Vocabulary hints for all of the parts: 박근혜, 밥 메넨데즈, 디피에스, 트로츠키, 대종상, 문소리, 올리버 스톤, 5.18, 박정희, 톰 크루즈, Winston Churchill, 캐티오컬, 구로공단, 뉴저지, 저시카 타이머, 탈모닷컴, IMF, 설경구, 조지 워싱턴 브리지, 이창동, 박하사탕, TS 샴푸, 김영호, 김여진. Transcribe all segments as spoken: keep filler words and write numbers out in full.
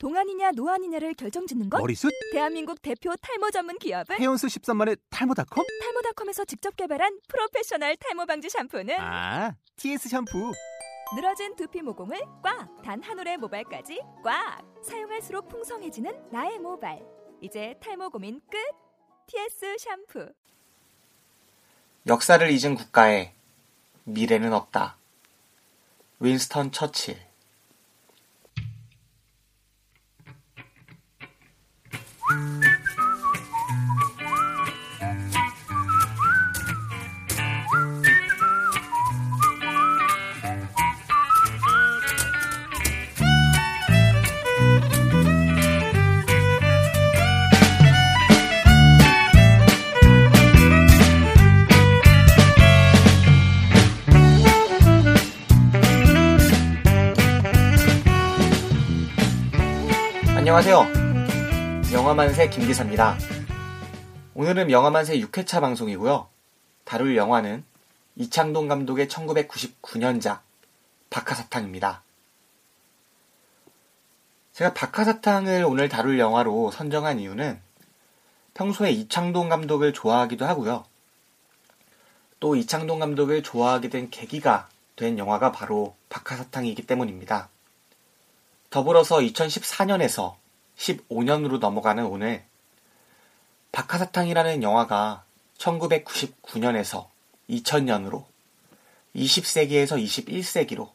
동안이냐 노안이냐를 결정짓는 것? 머리숱? 대한민국 대표 탈모 전문 기업은? 회원수 십삼만의 탈모닷컴? 탈모닷컴에서 직접 개발한 프로페셔널 탈모 방지 샴푸는? 아, 티에스 샴푸! 늘어진 두피 모공을 꽉! 단 한 올의 모발까지 꽉! 사용할수록 풍성해지는 나의 모발! 이제 탈모 고민 끝! 티에스 샴푸! 역사를 잊은 국가에 미래는 없다. 윈스턴 처칠. 안녕하세요. 영화만세 김기사입니다. 오늘은 영화만세 육 회차 방송이고요. 다룰 영화는 이창동 감독의 천구백구십구 년작 박하사탕입니다. 제가 박하사탕을 오늘 다룰 영화로 선정한 이유는 평소에 이창동 감독을 좋아하기도 하고요. 또 이창동 감독을 좋아하게 된 계기가 된 영화가 바로 박하사탕이기 때문입니다. 더불어서 이천십사 년에서 십오 년으로 넘어가는 오늘, 박하사탕이라는 영화가 천구백구십구 년에서 이천 년으로, 이십 세기에서 이십일 세기로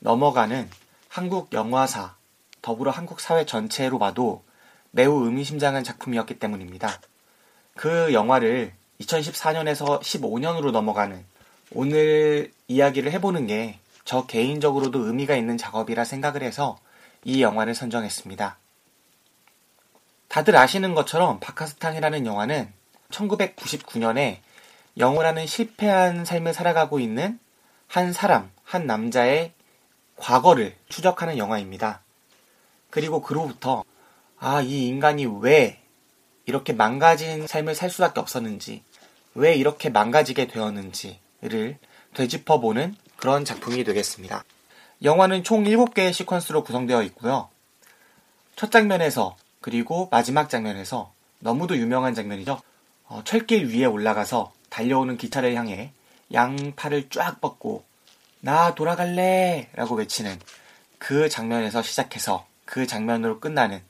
넘어가는 한국 영화사, 더불어 한국 사회 전체로 봐도 매우 의미심장한 작품이었기 때문입니다. 그 영화를 이천십사 년에서 십오 년으로 넘어가는 오늘 이야기를 해보는 게 저 개인적으로도 의미가 있는 작업이라 생각을 해서 이 영화를 선정했습니다. 다들 아시는 것처럼 박하사탕이라는 영화는 천구백구십구 년에 영호라는 실패한 삶을 살아가고 있는 한 사람, 한 남자의 과거를 추적하는 영화입니다. 그리고 그로부터 아, 이 인간이 왜 이렇게 망가진 삶을 살 수밖에 없었는지, 왜 이렇게 망가지게 되었는지를 되짚어보는 그런 작품이 되겠습니다. 영화는 총 일곱 개의 시퀀스로 구성되어 있고요. 첫 장면에서 그리고 마지막 장면에서 너무도 유명한 장면이죠. 어, 철길 위에 올라가서 달려오는 기차를 향해 양팔을 쫙 뻗고 나 돌아갈래 라고 외치는 그 장면에서 시작해서 그 장면으로 끝나는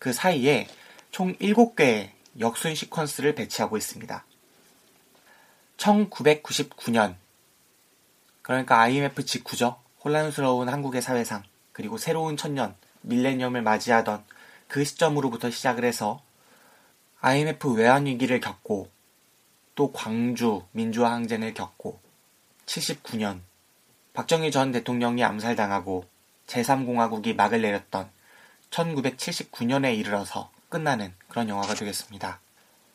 그 사이에 총 일곱 개의 역순 시퀀스를 배치하고 있습니다. 천구백구십구 년, 그러니까 아이엠에프 직후죠. 혼란스러운 한국의 사회상, 그리고 새로운 천년, 밀레니엄을 맞이하던 그 시점으로부터 시작을 해서 아이엠에프 외환위기를 겪고, 또 광주 민주화항쟁을 겪고, 칠십구 년 박정희 전 대통령이 암살당하고 제삼 공화국이 막을 내렸던 천구백칠십구 년에 이르러서 끝나는 그런 영화가 되겠습니다.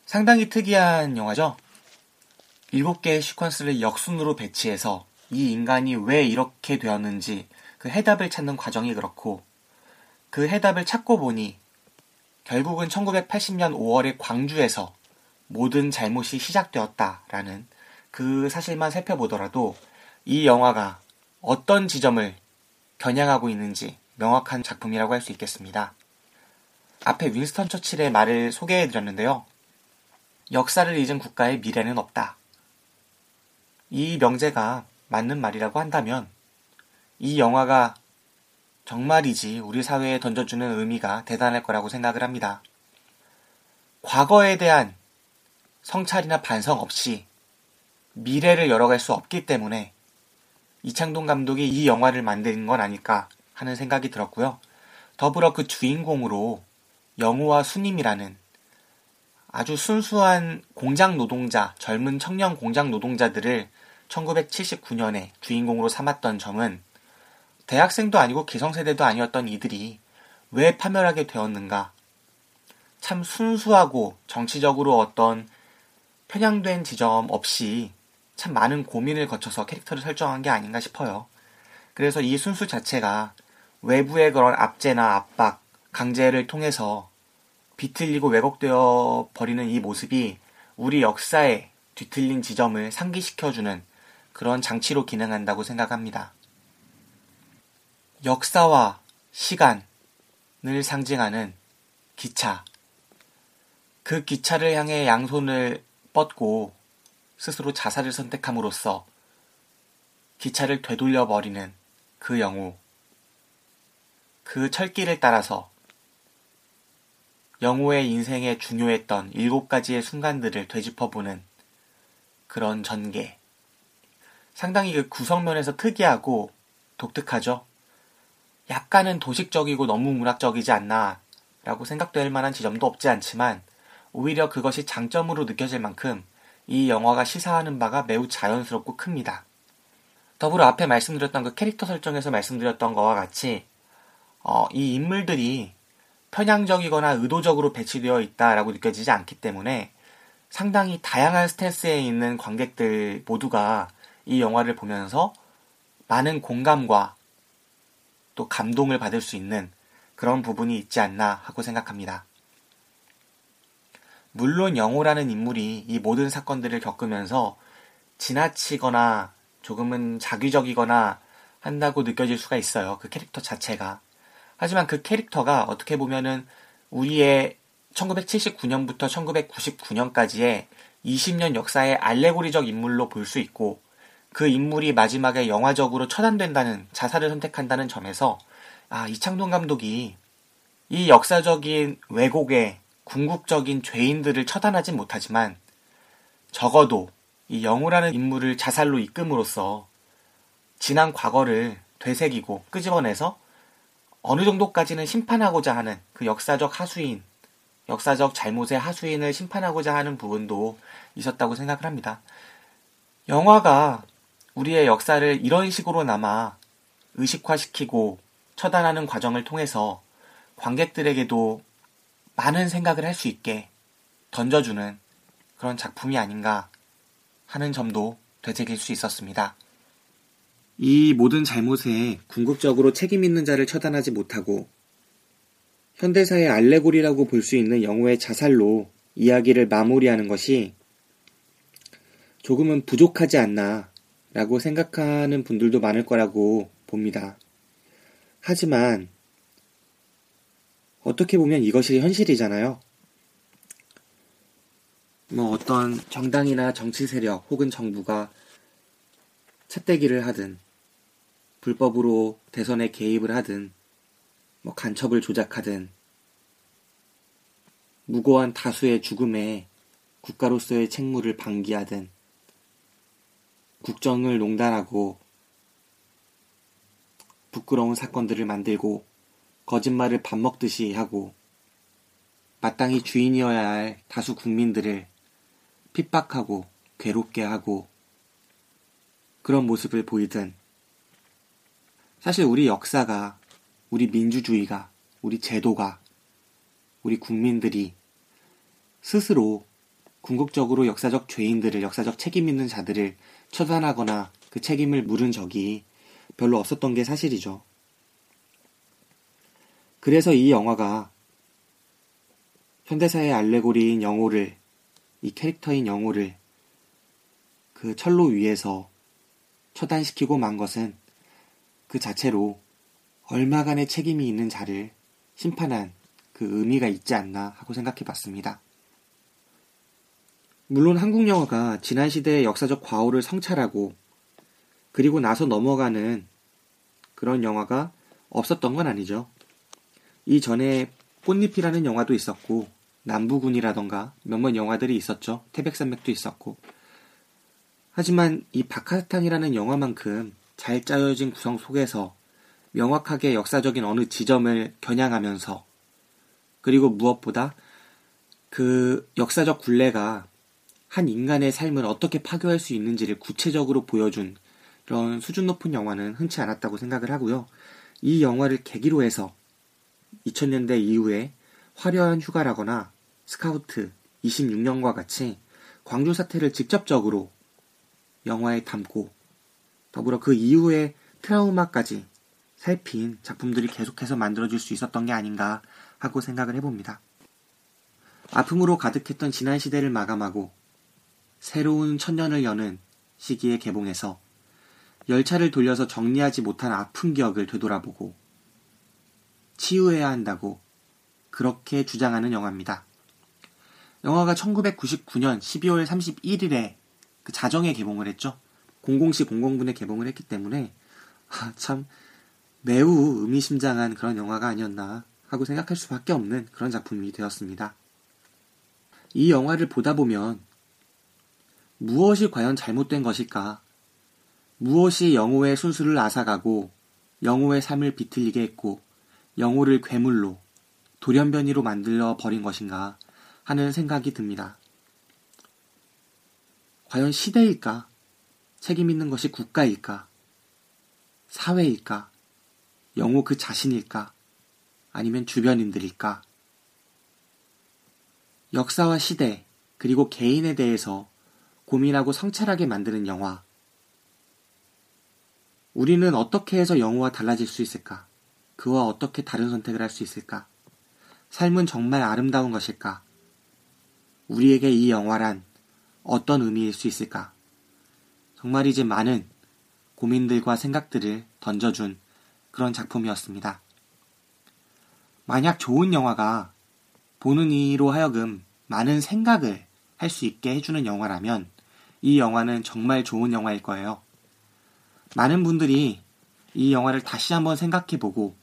상당히 특이한 영화죠. 일곱 개의 시퀀스를 역순으로 배치해서 이 인간이 왜 이렇게 되었는지 그 해답을 찾는 과정이 그렇고, 그 해답을 찾고 보니 결국은 천구백팔십 년 오월에 광주에서 모든 잘못이 시작되었다라는 그 사실만 살펴보더라도 이 영화가 어떤 지점을 겨냥하고 있는지 명확한 작품이라고 할 수 있겠습니다. 앞에 윈스턴 처칠의 말을 소개해드렸는데요. 역사를 잊은 국가의 미래는 없다. 이 명제가 맞는 말이라고 한다면 이 영화가 정말이지 우리 사회에 던져주는 의미가 대단할 거라고 생각을 합니다. 과거에 대한 성찰이나 반성 없이 미래를 열어갈 수 없기 때문에 이창동 감독이 이 영화를 만든 건 아닐까 하는 생각이 들었고요. 더불어 그 주인공으로 영우와 수님이라는 아주 순수한 공장 노동자, 젊은 청년 공장 노동자들을 천구백칠십구 년에 주인공으로 삼았던 점은 대학생도 아니고 기성세대도 아니었던 이들이 왜 파멸하게 되었는가, 참 순수하고 정치적으로 어떤 편향된 지점 없이 참 많은 고민을 거쳐서 캐릭터를 설정한 게 아닌가 싶어요. 그래서 이 순수 자체가 외부의 그런 압제나 압박, 강제를 통해서 비틀리고 왜곡되어 버리는 이 모습이 우리 역사에 뒤틀린 지점을 상기시켜주는 그런 장치로 기능한다고 생각합니다. 역사와 시간은 을 상징하는 기차. 그 기차를 향해 양손을 뻗고 스스로 자살을 선택함으로써 기차를 되돌려버리는 그 영우. 그 철길을 따라서 영우의 인생에 중요했던 일곱 가지의 순간들을 되짚어보는 그런 전개. 상당히 그 구성면에서 특이하고 독특하죠. 약간은 도식적이고 너무 문학적이지 않나 라고 생각될 만한 지점도 없지 않지만 오히려 그것이 장점으로 느껴질 만큼 이 영화가 시사하는 바가 매우 자연스럽고 큽니다. 더불어 앞에 말씀드렸던 그 캐릭터 설정에서 말씀드렸던 것과 같이 어, 이 인물들이 편향적이거나 의도적으로 배치되어 있다라고 느껴지지 않기 때문에 상당히 다양한 스탠스에 있는 관객들 모두가 이 영화를 보면서 많은 공감과 또 감동을 받을 수 있는 그런 부분이 있지 않나 하고 생각합니다. 물론 영호라는 인물이 이 모든 사건들을 겪으면서 지나치거나 조금은 자기적이거나 한다고 느껴질 수가 있어요. 그 캐릭터 자체가. 하지만 그 캐릭터가 어떻게 보면은 우리의 천구백칠십구 년부터 천구백구십구 년까지의 이십 년 역사의 알레고리적 인물로 볼 수 있고 그 인물이 마지막에 영화적으로 처단된다는, 자살을 선택한다는 점에서 아, 이창동 감독이 이 역사적인 왜곡에 궁극적인 죄인들을 처단하진 못하지만 적어도 이 영우라는 인물을 자살로 이끌므로써 지난 과거를 되새기고 끄집어내서 어느 정도까지는 심판하고자 하는 그 역사적 하수인, 역사적 잘못의 하수인을 심판하고자 하는 부분도 있었다고 생각을 합니다. 영화가 우리의 역사를 이런 식으로나마 의식화시키고 처단하는 과정을 통해서 관객들에게도 많은 생각을 할 수 있게 던져주는 그런 작품이 아닌가 하는 점도 되새길 수 있었습니다. 이 모든 잘못에 궁극적으로 책임 있는 자를 처단하지 못하고 현대사의 알레고리라고 볼 수 있는 영호의 자살로 이야기를 마무리하는 것이 조금은 부족하지 않나 라고 생각하는 분들도 많을 거라고 봅니다. 하지만 어떻게 보면 이것이 현실이잖아요. 뭐 어떤 정당이나 정치 세력 혹은 정부가 찻대기를 하든 불법으로 대선에 개입을 하든 뭐 간첩을 조작하든 무고한 다수의 죽음에 국가로서의 책무를 방기하든 국정을 농단하고 부끄러운 사건들을 만들고 거짓말을 밥 먹듯이 하고 마땅히 주인이어야 할 다수 국민들을 핍박하고 괴롭게 하고 그런 모습을 보이든 사실 우리 역사가, 우리 민주주의가, 우리 제도가, 우리 국민들이 스스로 궁극적으로 역사적 죄인들을, 역사적 책임 있는 자들을 처단하거나 그 책임을 물은 적이 별로 없었던 게 사실이죠. 그래서 이 영화가 현대사의 알레고리인 영호를, 이 캐릭터인 영호를 그 철로 위에서 처단시키고 만 것은 그 자체로 얼마간의 책임이 있는 자를 심판한 그 의미가 있지 않나 하고 생각해 봤습니다. 물론 한국 영화가 지난 시대의 역사적 과오를 성찰하고 그리고 나서 넘어가는 그런 영화가 없었던 건 아니죠. 이전에 꽃잎이라는 영화도 있었고 남부군이라던가 몇몇 영화들이 있었죠. 태백산맥도 있었고. 하지만 이 박하사탕이라는 영화만큼 잘 짜여진 구성 속에서 명확하게 역사적인 어느 지점을 겨냥하면서 그리고 무엇보다 그 역사적 굴레가 한 인간의 삶을 어떻게 파괴할 수 있는지를 구체적으로 보여준 그런 수준 높은 영화는 흔치 않았다고 생각을 하고요. 이 영화를 계기로 해서 이천 년대 이후에 화려한 휴가라거나 스카우트, 이십육 년과 같이 광주 사태를 직접적으로 영화에 담고 더불어 그 이후에 트라우마까지 살핀 작품들이 계속해서 만들어질 수 있었던 게 아닌가 하고 생각을 해봅니다. 아픔으로 가득했던 지난 시대를 마감하고 새로운 천년을 여는 시기에 개봉해서 열차를 돌려서 정리하지 못한 아픈 기억을 되돌아보고 치유해야 한다고 그렇게 주장하는 영화입니다. 영화가 천구백구십구년 십이월 삼십일일에 그 자정에 개봉을 했죠. 공공시 공공분에 개봉을 했기 때문에 아, 참 매우 의미심장한 그런 영화가 아니었나 하고 생각할 수밖에 없는 그런 작품이 되었습니다. 이 영화를 보다 보면 무엇이 과연 잘못된 것일까? 무엇이 영호의 순수를 앗아가고 영호의 삶을 비틀리게 했고 영호를 괴물로, 돌연변이로 만들어 버린 것인가 하는 생각이 듭니다. 과연 시대일까? 책임 있는 것이 국가일까? 사회일까? 영호 그 자신일까? 아니면 주변인들일까? 역사와 시대, 그리고 개인에 대해서 고민하고 성찰하게 만드는 영화. 우리는 어떻게 해서 영호와 달라질 수 있을까? 그와 어떻게 다른 선택을 할 수 있을까? 삶은 정말 아름다운 것일까? 우리에게 이 영화란 어떤 의미일 수 있을까? 정말이지 많은 고민들과 생각들을 던져준 그런 작품이었습니다. 만약 좋은 영화가 보는 이로 하여금 많은 생각을 할 수 있게 해주는 영화라면 이 영화는 정말 좋은 영화일 거예요. 많은 분들이 이 영화를 다시 한번 생각해보고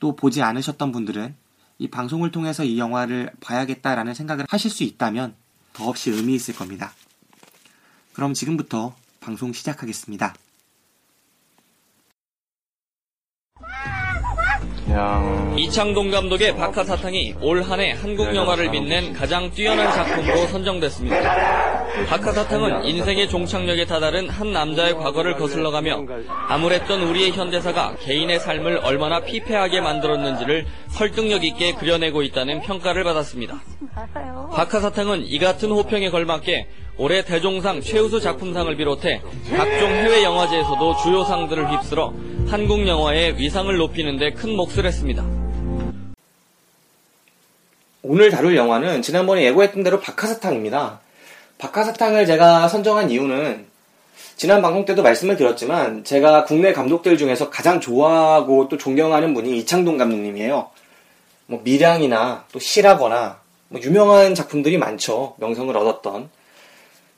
또 보지 않으셨던 분들은 이 방송을 통해서 이 영화를 봐야겠다라는 생각을 하실 수 있다면 더없이 의미 있을 겁니다. 그럼 지금부터 방송 시작하겠습니다. 이창동 감독의 박하사탕이 올 한 해 한국 영화를 빛낸 가장 뛰어난 작품으로 선정됐습니다. 박하사탕은 인생의 종착역에 다다른 한 남자의 과거를 거슬러가며 암울했던 우리의 현대사가 개인의 삶을 얼마나 피폐하게 만들었는지를 설득력 있게 그려내고 있다는 평가를 받았습니다. 박하사탕은 이 같은 호평에 걸맞게 올해 대종상 최우수 작품상을 비롯해 각종 해외 영화제에서도 주요 상들을 휩쓸어 한국 영화의 위상을 높이는 데 큰 몫을 했습니다. 오늘 다룰 영화는 지난번에 예고했던 대로 박하사탕입니다. 박하사탕을 제가 선정한 이유는 지난 방송 때도 말씀을 드렸지만 제가 국내 감독들 중에서 가장 좋아하고 또 존경하는 분이 이창동 감독님이에요. 뭐 밀양이나 또 시라거나 뭐 유명한 작품들이 많죠. 명성을 얻었던.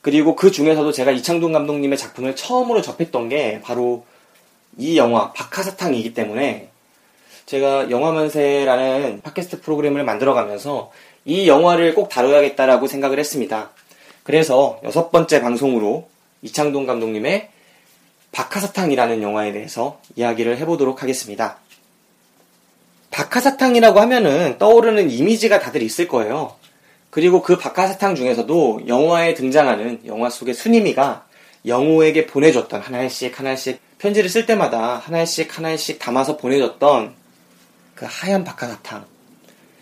그리고 그 중에서도 제가 이창동 감독님의 작품을 처음으로 접했던 게 바로 이 영화 박하사탕이기 때문에 제가 영화만세라는 팟캐스트 프로그램을 만들어가면서 이 영화를 꼭 다뤄야겠다라고 생각을 했습니다. 그래서 여섯 번째 방송으로 이창동 감독님의 박하사탕이라는 영화에 대해서 이야기를 해보도록 하겠습니다. 박하사탕이라고 하면은 떠오르는 이미지가 다들 있을 거예요. 그리고 그 박하사탕 중에서도 영화에 등장하는 영화 속의 순임이가 영호에게 보내줬던 하나씩 하나씩 편지를 쓸 때마다 하나씩 하나씩 담아서 보내줬던 그 하얀 박하사탕.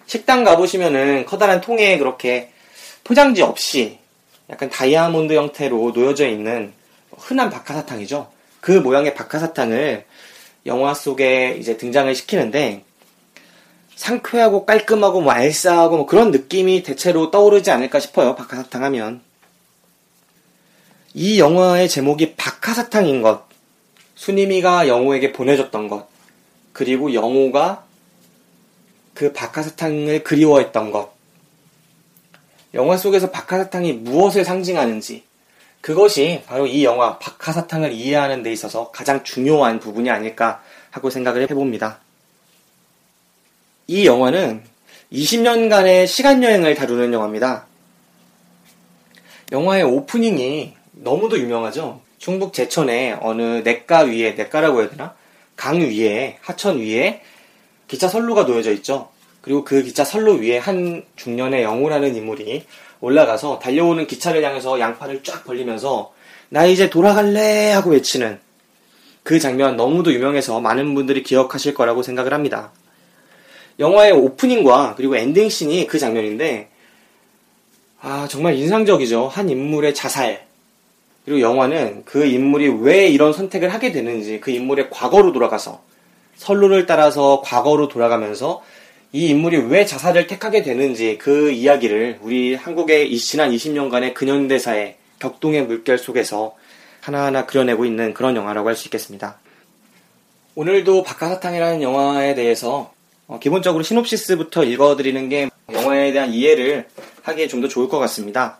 식당 가보시면은 커다란 통에 그렇게 포장지 없이 약간 다이아몬드 형태로 놓여져 있는 흔한 박하사탕이죠. 그 모양의 박하사탕을 영화 속에 이제 등장을 시키는데 상쾌하고 깔끔하고 뭐 알싸하고 뭐 그런 느낌이 대체로 떠오르지 않을까 싶어요. 박하사탕 하면. 이 영화의 제목이 박하사탕인 것, 순임이가 영호에게 보내줬던 것, 그리고 영호가 그 박하사탕을 그리워했던 것. 영화 속에서 박하사탕이 무엇을 상징하는지, 그것이 바로 이 영화 박하사탕을 이해하는 데 있어서 가장 중요한 부분이 아닐까 하고 생각을 해봅니다. 이 영화는 이십년간의 시간여행을 다루는 영화입니다. 영화의 오프닝이 너무도 유명하죠. 충북 제천의 어느 냇가 위에, 냇가라고 해야 되나? 강 위에, 하천 위에 기차 선로가 놓여져 있죠. 그리고 그 기차 선로 위에 한 중년의 영호라는 인물이 올라가서 달려오는 기차를 향해서 양팔을 쫙 벌리면서 나 이제 돌아갈래 하고 외치는 그 장면 너무도 유명해서 많은 분들이 기억하실 거라고 생각을 합니다. 영화의 오프닝과 그리고 엔딩 씬이 그 장면인데 아 정말 인상적이죠. 한 인물의 자살, 그리고 영화는 그 인물이 왜 이런 선택을 하게 되는지 그 인물의 과거로 돌아가서 선로를 따라서 과거로 돌아가면서 이 인물이 왜 자살을 택하게 되는지 그 이야기를 우리 한국의 이 지난 이십년간의 근현대사의 격동의 물결 속에서 하나하나 그려내고 있는 그런 영화라고 할 수 있겠습니다. 오늘도 박하사탕이라는 영화에 대해서 어, 기본적으로 시놉시스부터 읽어드리는 게 영화에 대한 이해를 하기에 좀 더 좋을 것 같습니다.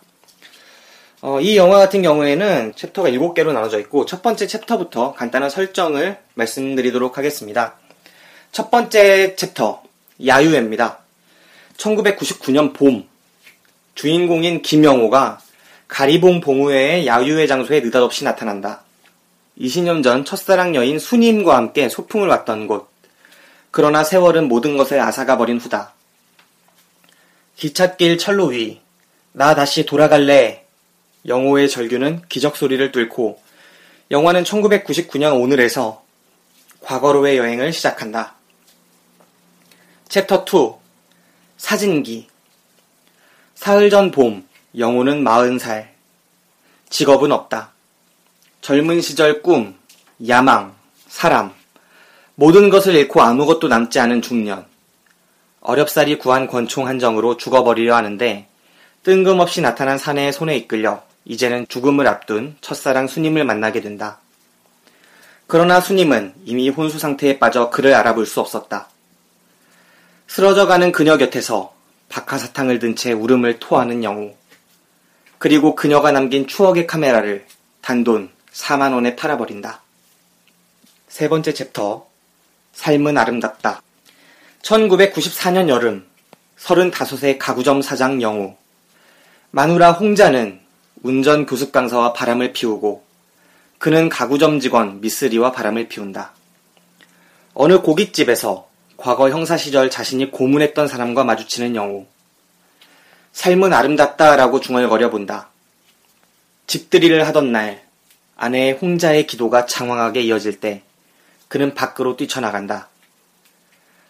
어, 이 영화 같은 경우에는 챕터가 일곱 개로 나눠져 있고 첫 번째 챕터부터 간단한 설정을 말씀드리도록 하겠습니다. 첫 번째 챕터, 야유회입니다. 천구백구십구 년 봄, 주인공인 김영호가 가리봉 봉우회의 야유회 장소에 느닷없이 나타난다. 이십 년 전 첫사랑 여인 순임과 함께 소풍을 왔던 곳. 그러나 세월은 모든 것에 앗아가 버린 후다. 기찻길 철로 위, 나 다시 돌아갈래. 영호의 절규는 기적소리를 뚫고 영화는 천구백구십구 년 오늘에서 과거로의 여행을 시작한다. 챕터 이, 사진기. 사흘 전 봄, 영호는 마흔 살. 직업은 없다. 젊은 시절 꿈, 야망, 사람, 모든 것을 잃고 아무것도 남지 않은 중년. 어렵사리 구한 권총 한정으로 죽어버리려 하는데 뜬금없이 나타난 사내의 손에 이끌려 이제는 죽음을 앞둔 첫사랑 순임을 만나게 된다. 그러나 순임은 이미 혼수 상태에 빠져 그를 알아볼 수 없었다. 쓰러져가는 그녀 곁에서 박하사탕을 든 채 울음을 토하는 영호. 그리고 그녀가 남긴 추억의 카메라를 단돈 사만 원에 팔아버린다. 세 번째 챕터, 삶은 아름답다. 천구백구십사 년 여름, 서른다섯 세 가구점 사장 영호. 마누라 홍자는 운전 교습 강사와 바람을 피우고 그는 가구점 직원 미쓰리와 바람을 피운다. 어느 고깃집에서 과거 형사 시절 자신이 고문했던 사람과 마주치는 영호. 삶은 아름답다라고 중얼거려 본다. 집들이를 하던 날 아내의 홍자의 기도가 장황하게 이어질 때 그는 밖으로 뛰쳐나간다.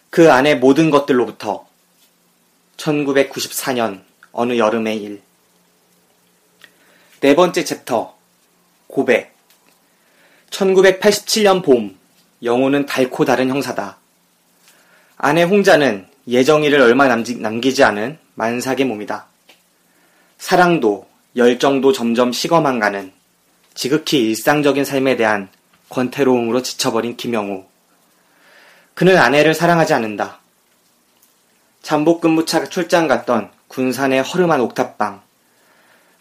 그 안의 모든 것들로부터. 천구백구십사 년 어느 여름의 일. 네 번째 챕터, 고백. 천구백팔십칠 년 봄, 영호는 달코 다른 형사다. 아내 홍자는 예정일을 얼마 남지, 남기지 않은 만삭의 몸이다. 사랑도 열정도 점점 식어만 가는 지극히 일상적인 삶에 대한 권태로움으로 지쳐버린 김영호. 그는 아내를 사랑하지 않는다. 잠복 근무차 출장 갔던 군산의 허름한 옥탑방,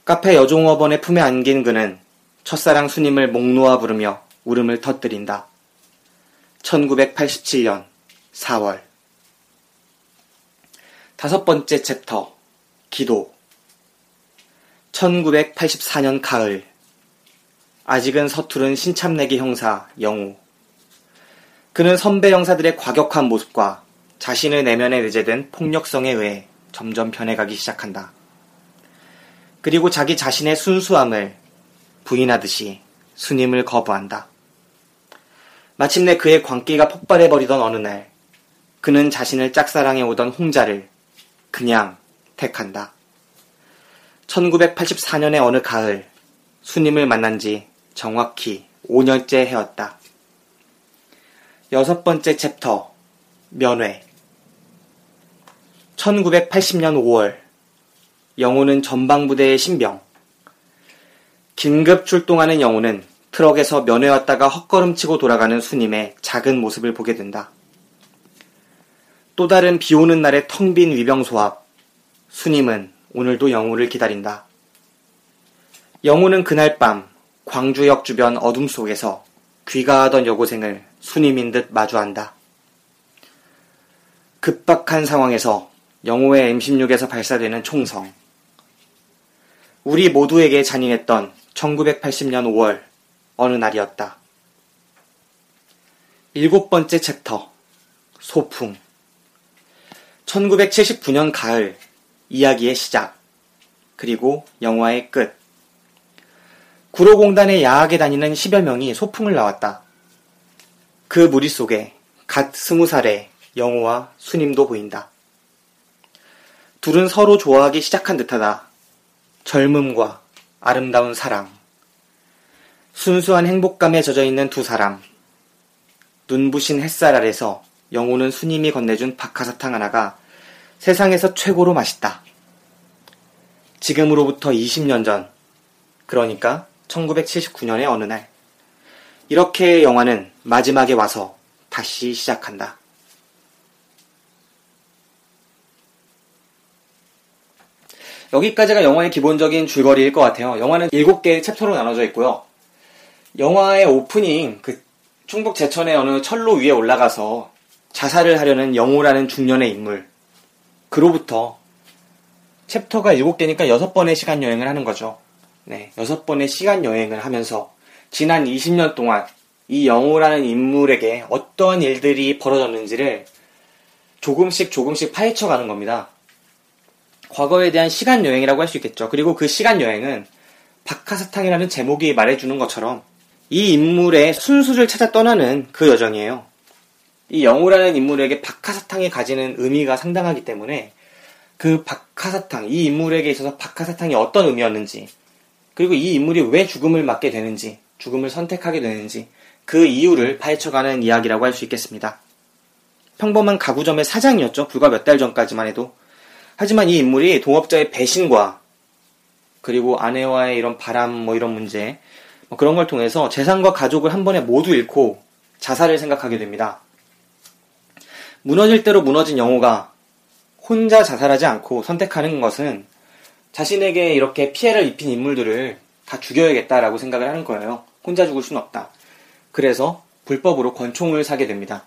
카페 여종업원의 품에 안긴 그는 첫사랑 순임을 목 놓아 부르며 울음을 터뜨린다. 천구백팔십칠 년 사월. 다섯 번째 챕터, 기도. 천구백팔십사 년 가을, 아직은 서투른 신참내기 형사 영호. 그는 선배 형사들의 과격한 모습과 자신의 내면에 내재된 폭력성에 의해 점점 변해가기 시작한다. 그리고 자기 자신의 순수함을 부인하듯이 순임을 거부한다. 마침내 그의 광기가 폭발해버리던 어느 날, 그는 자신을 짝사랑해오던 홍자를 그냥 택한다. 천구백팔십사 년의 어느 가을, 순임을 만난 지 정확히 오 년째 해왔다. 여섯 번째 챕터, 면회. 천구백팔십 년 오월, 영호는 전방부대의 신병. 긴급 출동하는 영호는 트럭에서 면회 왔다가 헛걸음치고 돌아가는 순임의 작은 모습을 보게 된다. 또 다른 비오는 날의 텅 빈 위병소 앞, 순임은 오늘도 영호를 기다린다. 영호는 그날 밤 광주역 주변 어둠 속에서 귀가하던 여고생을 순임인 듯 마주한다. 급박한 상황에서 영호의 엠십육에서 발사되는 총성. 우리 모두에게 잔인했던 천구백팔십 년 오월 어느 날이었다. 일곱 번째 챕터, 소풍. 천구백칠십구 년 가을, 이야기의 시작, 그리고 영화의 끝. 구로공단에 야학에 다니는 십여 명이 소풍을 나왔다. 그 무리 속에 갓 스무 살의 영호와 순임도 보인다. 둘은 서로 좋아하기 시작한 듯하다. 젊음과 아름다운 사랑. 순수한 행복감에 젖어있는 두 사람. 눈부신 햇살 아래서 영호는 순임이 건네준 박하사탕 하나가 세상에서 최고로 맛있다. 지금으로부터 이십 년 전, 그러니까 천구백칠십구 년의 어느 날. 이렇게 영화는 마지막에 와서 다시 시작한다. 여기까지가 영화의 기본적인 줄거리일 것 같아요. 영화는 일곱 개의 챕터로 나눠져 있고요. 영화의 오프닝, 그 충북 제천의 어느 철로 위에 올라가서 자살을 하려는 영호라는 중년의 인물, 그로부터 챕터가 일곱 개니까 여섯 번의 시간여행을 하는 거죠. 네, 여섯 번의 시간여행을 하면서 지난 이십 년 동안 이 영호라는 인물에게 어떠한 일들이 벌어졌는지를 조금씩 조금씩 파헤쳐가는 겁니다. 과거에 대한 시간여행이라고 할 수 있겠죠. 그리고 그 시간여행은 박하사탕이라는 제목이 말해주는 것처럼 이 인물의 순수를 찾아 떠나는 그 여정이에요. 이 영호라는 인물에게 박하사탕이 가지는 의미가 상당하기 때문에 그 박하사탕, 이 인물에게 있어서 박하사탕이 어떤 의미였는지, 그리고 이 인물이 왜 죽음을 맞게 되는지, 죽음을 선택하게 되는지 그 이유를 파헤쳐가는 이야기라고 할 수 있겠습니다. 평범한 가구점의 사장이었죠. 불과 몇 달 전까지만 해도. 하지만 이 인물이 동업자의 배신과 그리고 아내와의 이런 바람, 뭐 이런 문제, 뭐 그런 걸 통해서 재산과 가족을 한 번에 모두 잃고 자살을 생각하게 됩니다. 무너질 대로 무너진 영호가 혼자 자살하지 않고 선택하는 것은 자신에게 이렇게 피해를 입힌 인물들을 다 죽여야겠다라고 생각을 하는 거예요. 혼자 죽을 수는 없다. 그래서 불법으로 권총을 사게 됩니다.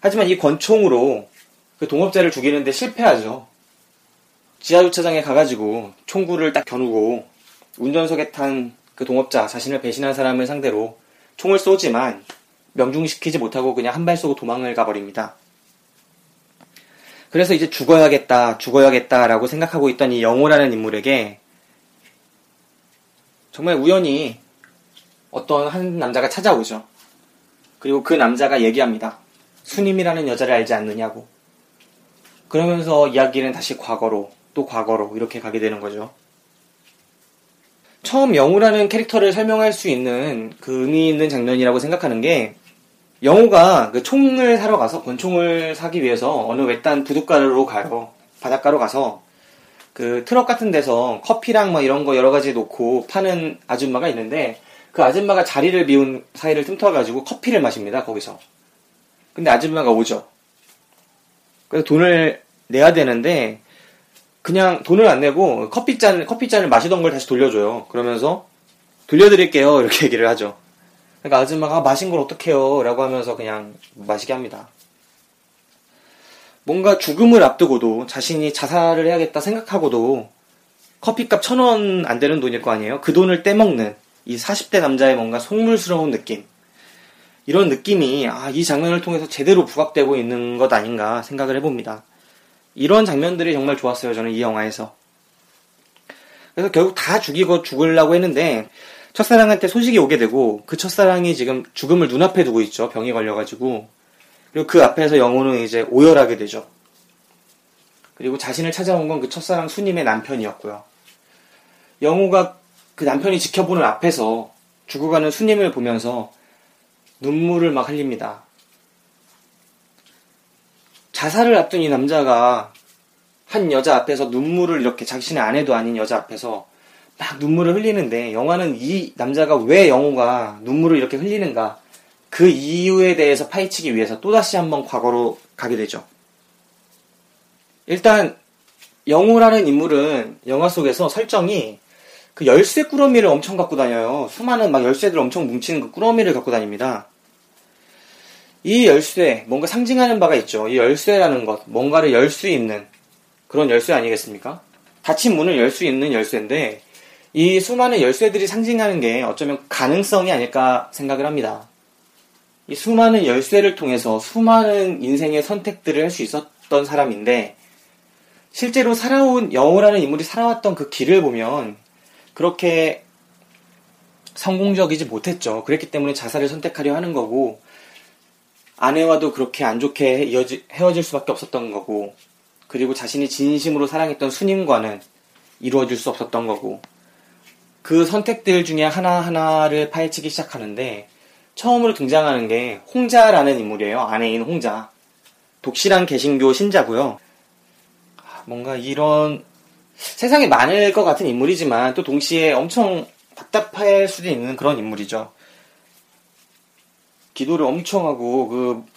하지만 이 권총으로 그 동업자를 죽이는데 실패하죠. 지하주차장에 가가지고 총구를 딱 겨누고 운전석에 탄 그 동업자, 자신을 배신한 사람을 상대로 총을 쏘지만 명중시키지 못하고 그냥 한 발 쏘고 도망을 가버립니다. 그래서 이제 죽어야겠다, 죽어야겠다라고 생각하고 있던 이 영호라는 인물에게 정말 우연히 어떤 한 남자가 찾아오죠. 그리고 그 남자가 얘기합니다. 순임이라는 여자를 알지 않느냐고. 그러면서 이야기는 다시 과거로, 또 과거로 이렇게 가게 되는 거죠. 처음 영호라는 캐릭터를 설명할 수 있는 그 의미 있는 장면이라고 생각하는 게, 영호가 그 총을 사러 가서, 권총을 사기 위해서 어느 외딴 부둣가로 가요. 바닷가로 가서 그 트럭 같은 데서 커피랑 막 이런 거 여러 가지 놓고 파는 아줌마가 있는데, 그 아줌마가 자리를 비운 사이를 틈타가지고 커피를 마십니다, 거기서. 근데 아줌마가 오죠. 그래서 돈을 내야 되는데, 그냥 돈을 안 내고 커피잔, 커피잔을 마시던 걸 다시 돌려줘요. 그러면서, 돌려드릴게요. 이렇게 얘기를 하죠. 그러니까 아줌마가, 아, 마신 걸 어떡해요? 라고 하면서 그냥 마시게 합니다. 뭔가 죽음을 앞두고도, 자신이 자살을 해야겠다 생각하고도, 커피값 천 원 안 되는 돈일 거 아니에요? 그 돈을 떼먹는 이 사십 대 남자의 뭔가 속물스러운 느낌. 이런 느낌이, 아, 이 장면을 통해서 제대로 부각되고 있는 것 아닌가 생각을 해봅니다. 이런 장면들이 정말 좋았어요, 저는 이 영화에서. 그래서 결국 다 죽이고 죽으려고 했는데, 첫사랑한테 소식이 오게 되고, 그 첫사랑이 지금 죽음을 눈앞에 두고 있죠. 병이 걸려가지고. 그리고 그 앞에서 영호는 이제 오열하게 되죠. 그리고 자신을 찾아온 건 그 첫사랑 순임의 남편이었고요. 영호가 그 남편이 지켜보는 앞에서 죽어가는 순임을 보면서 눈물을 막 흘립니다. 자살을 앞둔 이 남자가 한 여자 앞에서 눈물을 이렇게, 자신의 아내도 아닌 여자 앞에서 막 눈물을 흘리는데, 영화는 이 남자가 왜, 영호가 눈물을 이렇게 흘리는가, 그 이유에 대해서 파헤치기 위해서 또다시 한번 과거로 가게 되죠. 일단 영호라는 인물은 영화 속에서 설정이 그 열쇠 꾸러미를 엄청 갖고 다녀요. 수많은 막 열쇠들을 엄청 뭉치는 그 꾸러미를 갖고 다닙니다. 이 열쇠, 뭔가 상징하는 바가 있죠. 이 열쇠라는 것, 뭔가를 열 수 있는 그런 열쇠 아니겠습니까? 닫힌 문을 열 수 있는 열쇠인데, 이 수많은 열쇠들이 상징하는 게 어쩌면 가능성이 아닐까 생각을 합니다. 이 수많은 열쇠를 통해서 수많은 인생의 선택들을 할 수 있었던 사람인데, 실제로 살아온, 영호라는 인물이 살아왔던 그 길을 보면 그렇게 성공적이지 못했죠. 그랬기 때문에 자살을 선택하려 하는 거고, 아내와도 그렇게 안 좋게 이어지, 헤어질 수밖에 없었던 거고, 그리고 자신이 진심으로 사랑했던 순임과는 이루어질 수 없었던 거고, 그 선택들 중에 하나하나를 파헤치기 시작하는데, 처음으로 등장하는 게 홍자라는 인물이에요. 아내인 홍자. 독실한 개신교 신자고요. 뭔가 이런, 세상에 많을 것 같은 인물이지만 또 동시에 엄청 답답할 수도 있는 그런 인물이죠. 기도를 엄청 하고, 그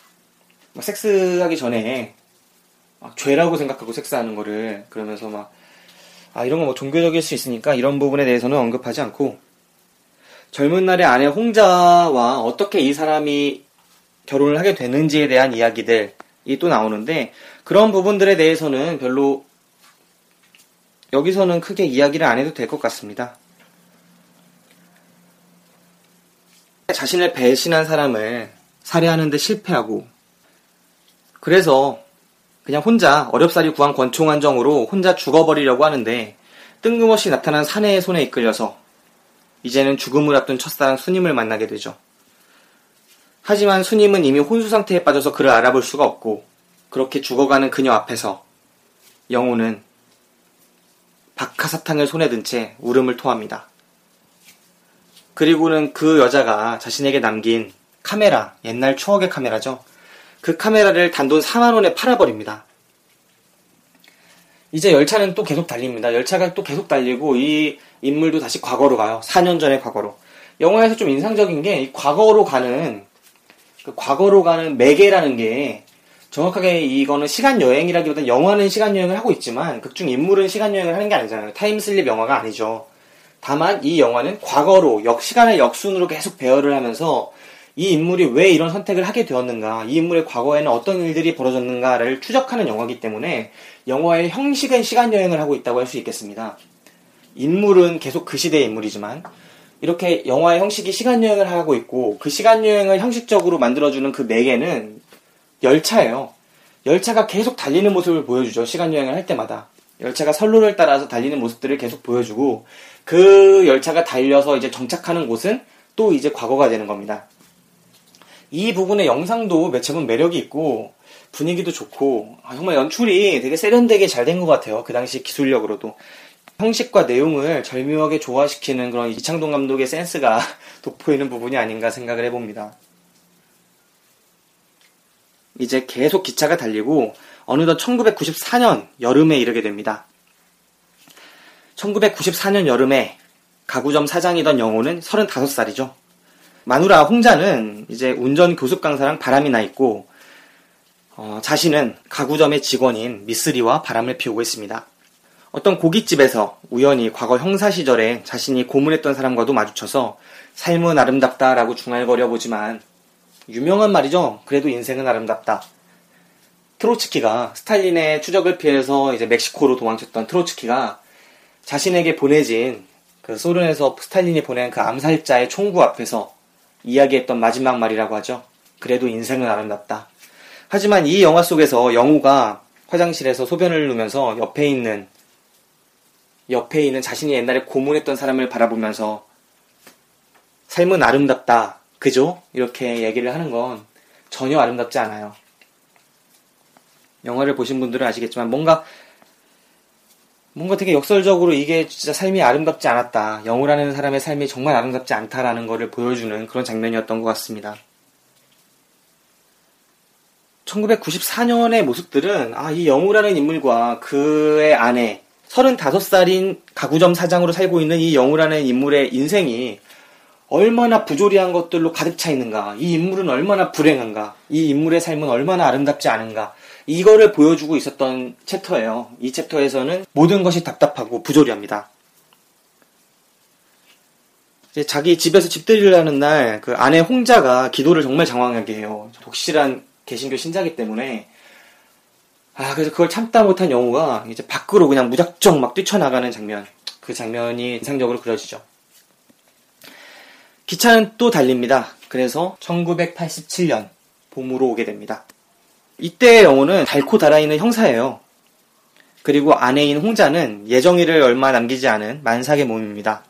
막 섹스하기 전에 막 죄라고 생각하고 섹스하는 거를, 그러면서 막 아, 이런 거 뭐 종교적일 수 있으니까 이런 부분에 대해서는 언급하지 않고, 젊은 날의 아내 홍자와 어떻게 이 사람이 결혼을 하게 되는지에 대한 이야기들이 또 나오는데, 그런 부분들에 대해서는 별로 여기서는 크게 이야기를 안 해도 될 것 같습니다. 자신을 배신한 사람을 살해하는데 실패하고, 그래서 그냥 혼자 어렵사리 구한 권총한정으로 혼자 죽어버리려고 하는데, 뜬금없이 나타난 사내의 손에 이끌려서 이제는 죽음을 앞둔 첫사랑 순임을 만나게 되죠. 하지만 순임은 이미 혼수 상태에 빠져서 그를 알아볼 수가 없고, 그렇게 죽어가는 그녀 앞에서 영호는 박하사탕을 손에 든 채 울음을 토합니다. 그리고는 그 여자가 자신에게 남긴 카메라, 옛날 추억의 카메라죠. 그 카메라를 단돈 사만 원에 팔아버립니다. 이제 열차는 또 계속 달립니다. 열차가 또 계속 달리고 이 인물도 다시 과거로 가요. 사 년 전의 과거로. 영화에서 좀 인상적인 게 이 과거로 가는 그 과거로 가는 매개라는 게, 정확하게 이거는 시간여행이라기보다는 영화는 시간여행을 하고 있지만 극중 인물은 시간여행을 하는 게 아니잖아요. 타임슬립 영화가 아니죠. 다만 이 영화는 과거로, 역, 시간의 역순으로 계속 배열을 하면서 이 인물이 왜 이런 선택을 하게 되었는가, 이 인물의 과거에는 어떤 일들이 벌어졌는가를 추적하는 영화이기 때문에 영화의 형식은 시간여행을 하고 있다고 할 수 있겠습니다. 인물은 계속 그 시대의 인물이지만 이렇게 영화의 형식이 시간여행을 하고 있고, 그 시간여행을 형식적으로 만들어주는 그 매개는 열차예요. 열차가 계속 달리는 모습을 보여주죠. 시간여행을 할 때마다 열차가 선로를 따라서 달리는 모습들을 계속 보여주고, 그 열차가 달려서 이제 정착하는 곳은 또 이제 과거가 되는 겁니다. 이 부분의 영상도 매체분 매력이 있고 분위기도 좋고, 정말 연출이 되게 세련되게 잘 된 것 같아요. 그 당시 기술력으로도 형식과 내용을 절묘하게 조화시키는 그런 이창동 감독의 센스가 돋보이는 부분이 아닌가 생각을 해봅니다. 이제 계속 기차가 달리고 어느덧 천구백구십사 년 여름에 이르게 됩니다. 천구백구십사 년 여름에 가구점 사장이던 영호는 서른다섯 살이죠. 마누라 홍자는 이제 운전 교습 강사랑 바람이 나 있고, 어, 자신은 가구점의 직원인 미쓰리와 바람을 피우고 있습니다. 어떤 고깃집에서 우연히 과거 형사 시절에 자신이 고문했던 사람과도 마주쳐서 삶은 아름답다라고 중얼거려 보지만, 유명한 말이죠. 그래도 인생은 아름답다. 트로츠키가, 스탈린의 추적을 피해서 이제 멕시코로 도망쳤던 트로츠키가 자신에게 보내진 그 소련에서 스탈린이 보낸 그 암살자의 총구 앞에서 이야기했던 마지막 말이라고 하죠. 그래도 인생은 아름답다. 하지만 이 영화 속에서 영호가 화장실에서 소변을 누면서 옆에 있는 옆에 있는 자신이 옛날에 고문했던 사람을 바라보면서 삶은 아름답다, 그죠? 이렇게 얘기를 하는 건 전혀 아름답지 않아요. 영화를 보신 분들은 아시겠지만 뭔가 뭔가 되게 역설적으로 이게 진짜 삶이 아름답지 않았다, 영호라는 사람의 삶이 정말 아름답지 않다라는 거를 보여주는 그런 장면이었던 것 같습니다. 천구백구십사 년의 모습들은, 아, 이 영호라는 인물과 그의 아내, 서른다섯 살인 가구점 사장으로 살고 있는 이 영호라는 인물의 인생이 얼마나 부조리한 것들로 가득 차 있는가, 이 인물은 얼마나 불행한가, 이 인물의 삶은 얼마나 아름답지 않은가, 이거를 보여주고 있었던 챕터예요. 이 챕터에서는 모든 것이 답답하고 부조리합니다. 이제 자기 집에서 집들이를 하는 날 그 아내 홍자가 기도를 정말 장황하게 해요. 독실한 개신교 신자기 때문에. 아, 그래서 그걸 참다 못한 영호가 이제 밖으로 그냥 무작정 막 뛰쳐나가는 장면, 그 장면이 인상적으로 그려지죠. 기차는 또 달립니다. 그래서 천구백팔십칠 년 봄으로 오게 됩니다. 이때의 영호는 닳고 달아있는 형사예요. 그리고 아내인 홍자는 예정일을 얼마 남기지 않은 만삭의 몸입니다.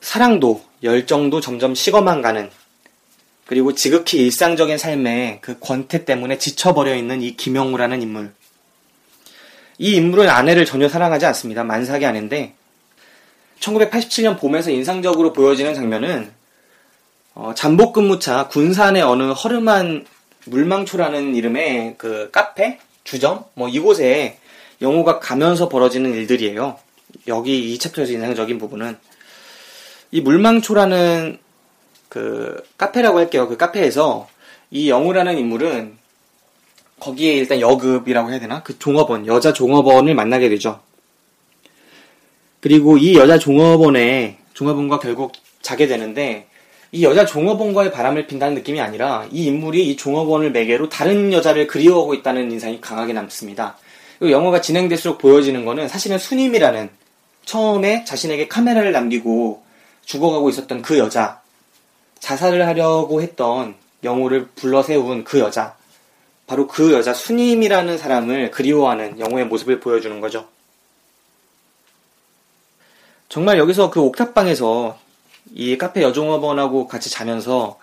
사랑도 열정도 점점 식어만 가는, 그리고 지극히 일상적인 삶의 그 권태 때문에 지쳐버려 있는 이 김영호라는 인물. 이 인물은 아내를 전혀 사랑하지 않습니다. 만삭의 아내인데, 천구백팔십칠 년 봄에서 인상적으로 보여지는 장면은 어, 잠복근무차 군산의 어느 허름한 물망초라는 이름의 그 카페, 주점, 뭐 이곳에 영호가 가면서 벌어지는 일들이에요. 여기 이 챕터에서 인상적인 부분은, 이 물망초라는 그 카페라고 할게요. 그 카페에서 이 영호라는 인물은 거기에 일단 여급이라고 해야 되나? 그 종업원, 여자 종업원을 만나게 되죠. 그리고 이 여자 종업원에 종업원과 결국 자게 되는데, 이 여자 종업원과의 바람을 핀다는 느낌이 아니라 이 인물이 이 종업원을 매개로 다른 여자를 그리워하고 있다는 인상이 강하게 남습니다. 그리고 영화가 진행될수록 보여지는 거는 사실은 순임이라는, 처음에 자신에게 카메라를 남기고 죽어가고 있었던 그 여자, 자살을 하려고 했던 영호를 불러세운 그 여자, 바로 그 여자 순임이라는 사람을 그리워하는 영호의 모습을 보여주는 거죠. 정말 여기서 그 옥탑방에서 이 카페 여종업원하고 같이 자면서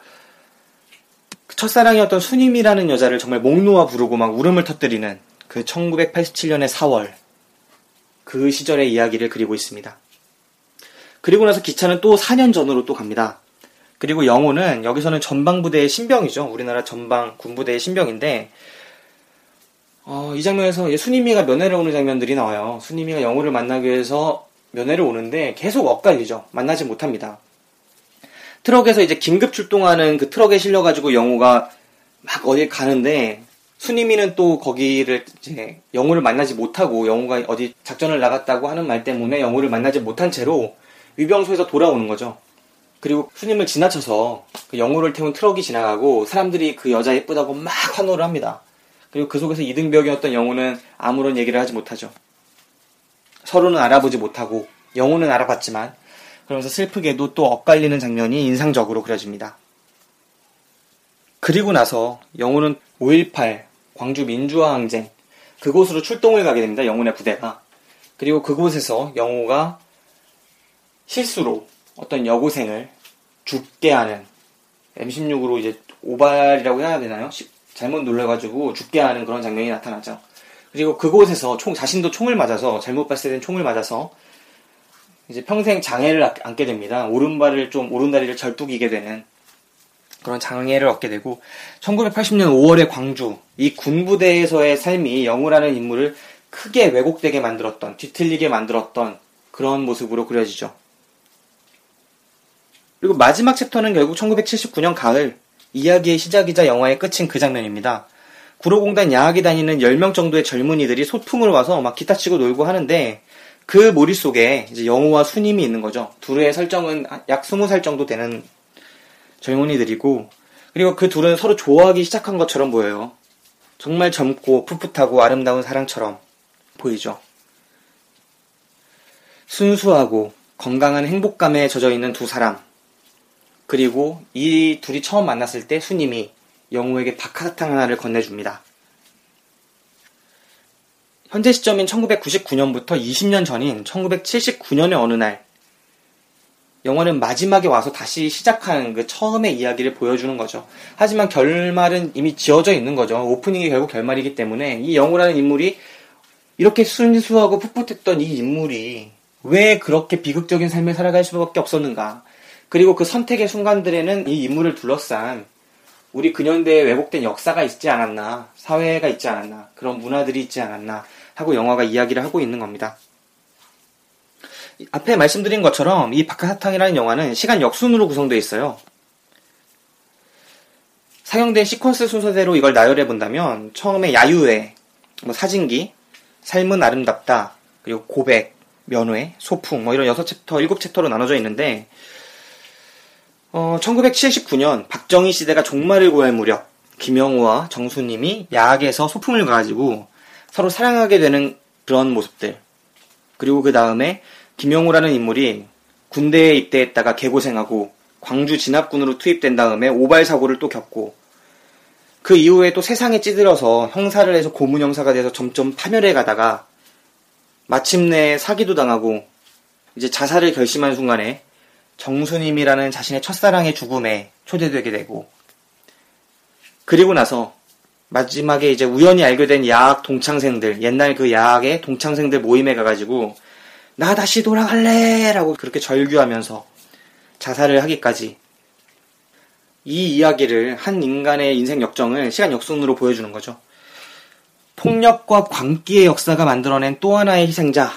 첫사랑이었던 순임이라는 여자를 정말 목 놓아 부르고 막 울음을 터뜨리는 그 천구백팔십칠 년의 사월, 그 시절의 이야기를 그리고 있습니다. 그리고 나서 기차는 또 사 년 전으로 또 갑니다. 그리고 영호는 여기서는 전방부대의 신병이죠. 우리나라 전방 군부대의 신병인데, 어, 이 장면에서 순임이가 면회를 오는 장면들이 나와요. 순임이가 영호를 만나기 위해서 면회를 오는데 계속 엇갈리죠. 만나지 못합니다. 트럭에서 이제 긴급 출동하는 그 트럭에 실려가지고 영호가 막 어딜 가는데, 순임이는 또 거기를 이제 영호를 만나지 못하고, 영호가 어디 작전을 나갔다고 하는 말 때문에 영호를 만나지 못한 채로 위병소에서 돌아오는 거죠. 그리고 순임을 지나쳐서 그 영호를 태운 트럭이 지나가고 사람들이 그 여자 예쁘다고 막 환호를 합니다. 그리고 그 속에서 이등병이었던 영호는 아무런 얘기를 하지 못하죠. 서로는 알아보지 못하고, 영호는 알아봤지만, 그러면서 슬프게도 또 엇갈리는 장면이 인상적으로 그려집니다. 그리고 나서 영호는 오일팔 광주 민주화 항쟁, 그곳으로 출동을 가게 됩니다. 영혼의 부대가. 그리고 그곳에서 영호가 실수로 어떤 여고생을 죽게 하는, 엠십육으로 이제 오발이라고 해야 되나요? 잘못 눌러가지고 죽게 하는 그런 장면이 나타나죠. 그리고 그곳에서 총, 자신도 총을 맞아서, 잘못 발사된 총을 맞아서 이제 평생 장애를 안게 됩니다. 오른발을 좀, 오른다리를 절뚝이게 되는 그런 장애를 얻게 되고, 천구백팔십 년 오월의 광주, 이 군부대에서의 삶이 영호라는 인물을 크게 왜곡되게 만들었던, 뒤틀리게 만들었던 그런 모습으로 그려지죠. 그리고 마지막 챕터는 결국 천구백칠십구 년 가을, 이야기의 시작이자 영화의 끝인 그 장면입니다. 구로공단 야학에 다니는 열 명 정도의 젊은이들이 소풍을 와서 막 기타 치고 놀고 하는데, 그 머릿속에 이제 영호와 순임이 있는 거죠. 둘의 설정은 약 스무 살 정도 되는 젊은이들이고, 그리고 그 둘은 서로 좋아하기 시작한 것처럼 보여요. 정말 젊고 풋풋하고 아름다운 사랑처럼 보이죠. 순수하고 건강한 행복감에 젖어있는 두 사람, 그리고 이 둘이 처음 만났을 때 순임이 영호에게 박하사탕 하나를 건네줍니다. 현재 시점인 천구백구십구 년부터 이십 년 전인 천구백칠십구 년의 어느 날, 영화는 마지막에 와서 다시 시작하는 그 처음의 이야기를 보여주는 거죠. 하지만 결말은 이미 지어져 있는 거죠. 오프닝이 결국 결말이기 때문에, 이 영호라는 인물이, 이렇게 순수하고 풋풋했던 이 인물이 왜 그렇게 비극적인 삶을 살아갈 수밖에 없었는가. 그리고 그 선택의 순간들에는 이 인물을 둘러싼 우리 근현대에 왜곡된 역사가 있지 않았나, 사회가 있지 않았나, 그런 문화들이 있지 않았나 하고 영화가 이야기를 하고 있는 겁니다. 앞에 말씀드린 것처럼 이 박하사탕이라는 영화는 시간 역순으로 구성되어 있어요. 상영된 시퀀스 순서대로 이걸 나열해본다면, 처음에 야유회, 뭐 사진기, 삶은 아름답다, 그리고 고백, 면회, 소풍, 뭐 이런 여섯 챕터, 일곱 챕터로 나눠져 있는데, 어, 천구백칠십구 년 박정희 시대가 종말을 고할 무렵, 김영호와 정수님이 야학에서 소풍을 가가지고 서로 사랑하게 되는 그런 모습들, 그리고 그 다음에 김영호라는 인물이 군대에 입대했다가 개고생하고 광주 진압군으로 투입된 다음에 오발 사고를 또 겪고, 그 이후에 또 세상에 찌들어서 형사를 해서 고문 형사가 돼서 점점 파멸해 가다가 마침내 사기도 당하고 이제 자살을 결심한 순간에 정수님이라는 자신의 첫사랑의 죽음에 초대되게 되고, 그리고 나서 마지막에 이제 우연히 알게 된 야학 동창생들, 옛날 그 야학의 동창생들 모임에 가가지고 나 다시 돌아갈래! 라고 그렇게 절규하면서 자살을 하기까지, 이 이야기를, 한 인간의 인생 역정을 시간 역순으로 보여주는 거죠. 폭력과 광기의 역사가 만들어낸 또 하나의 희생자,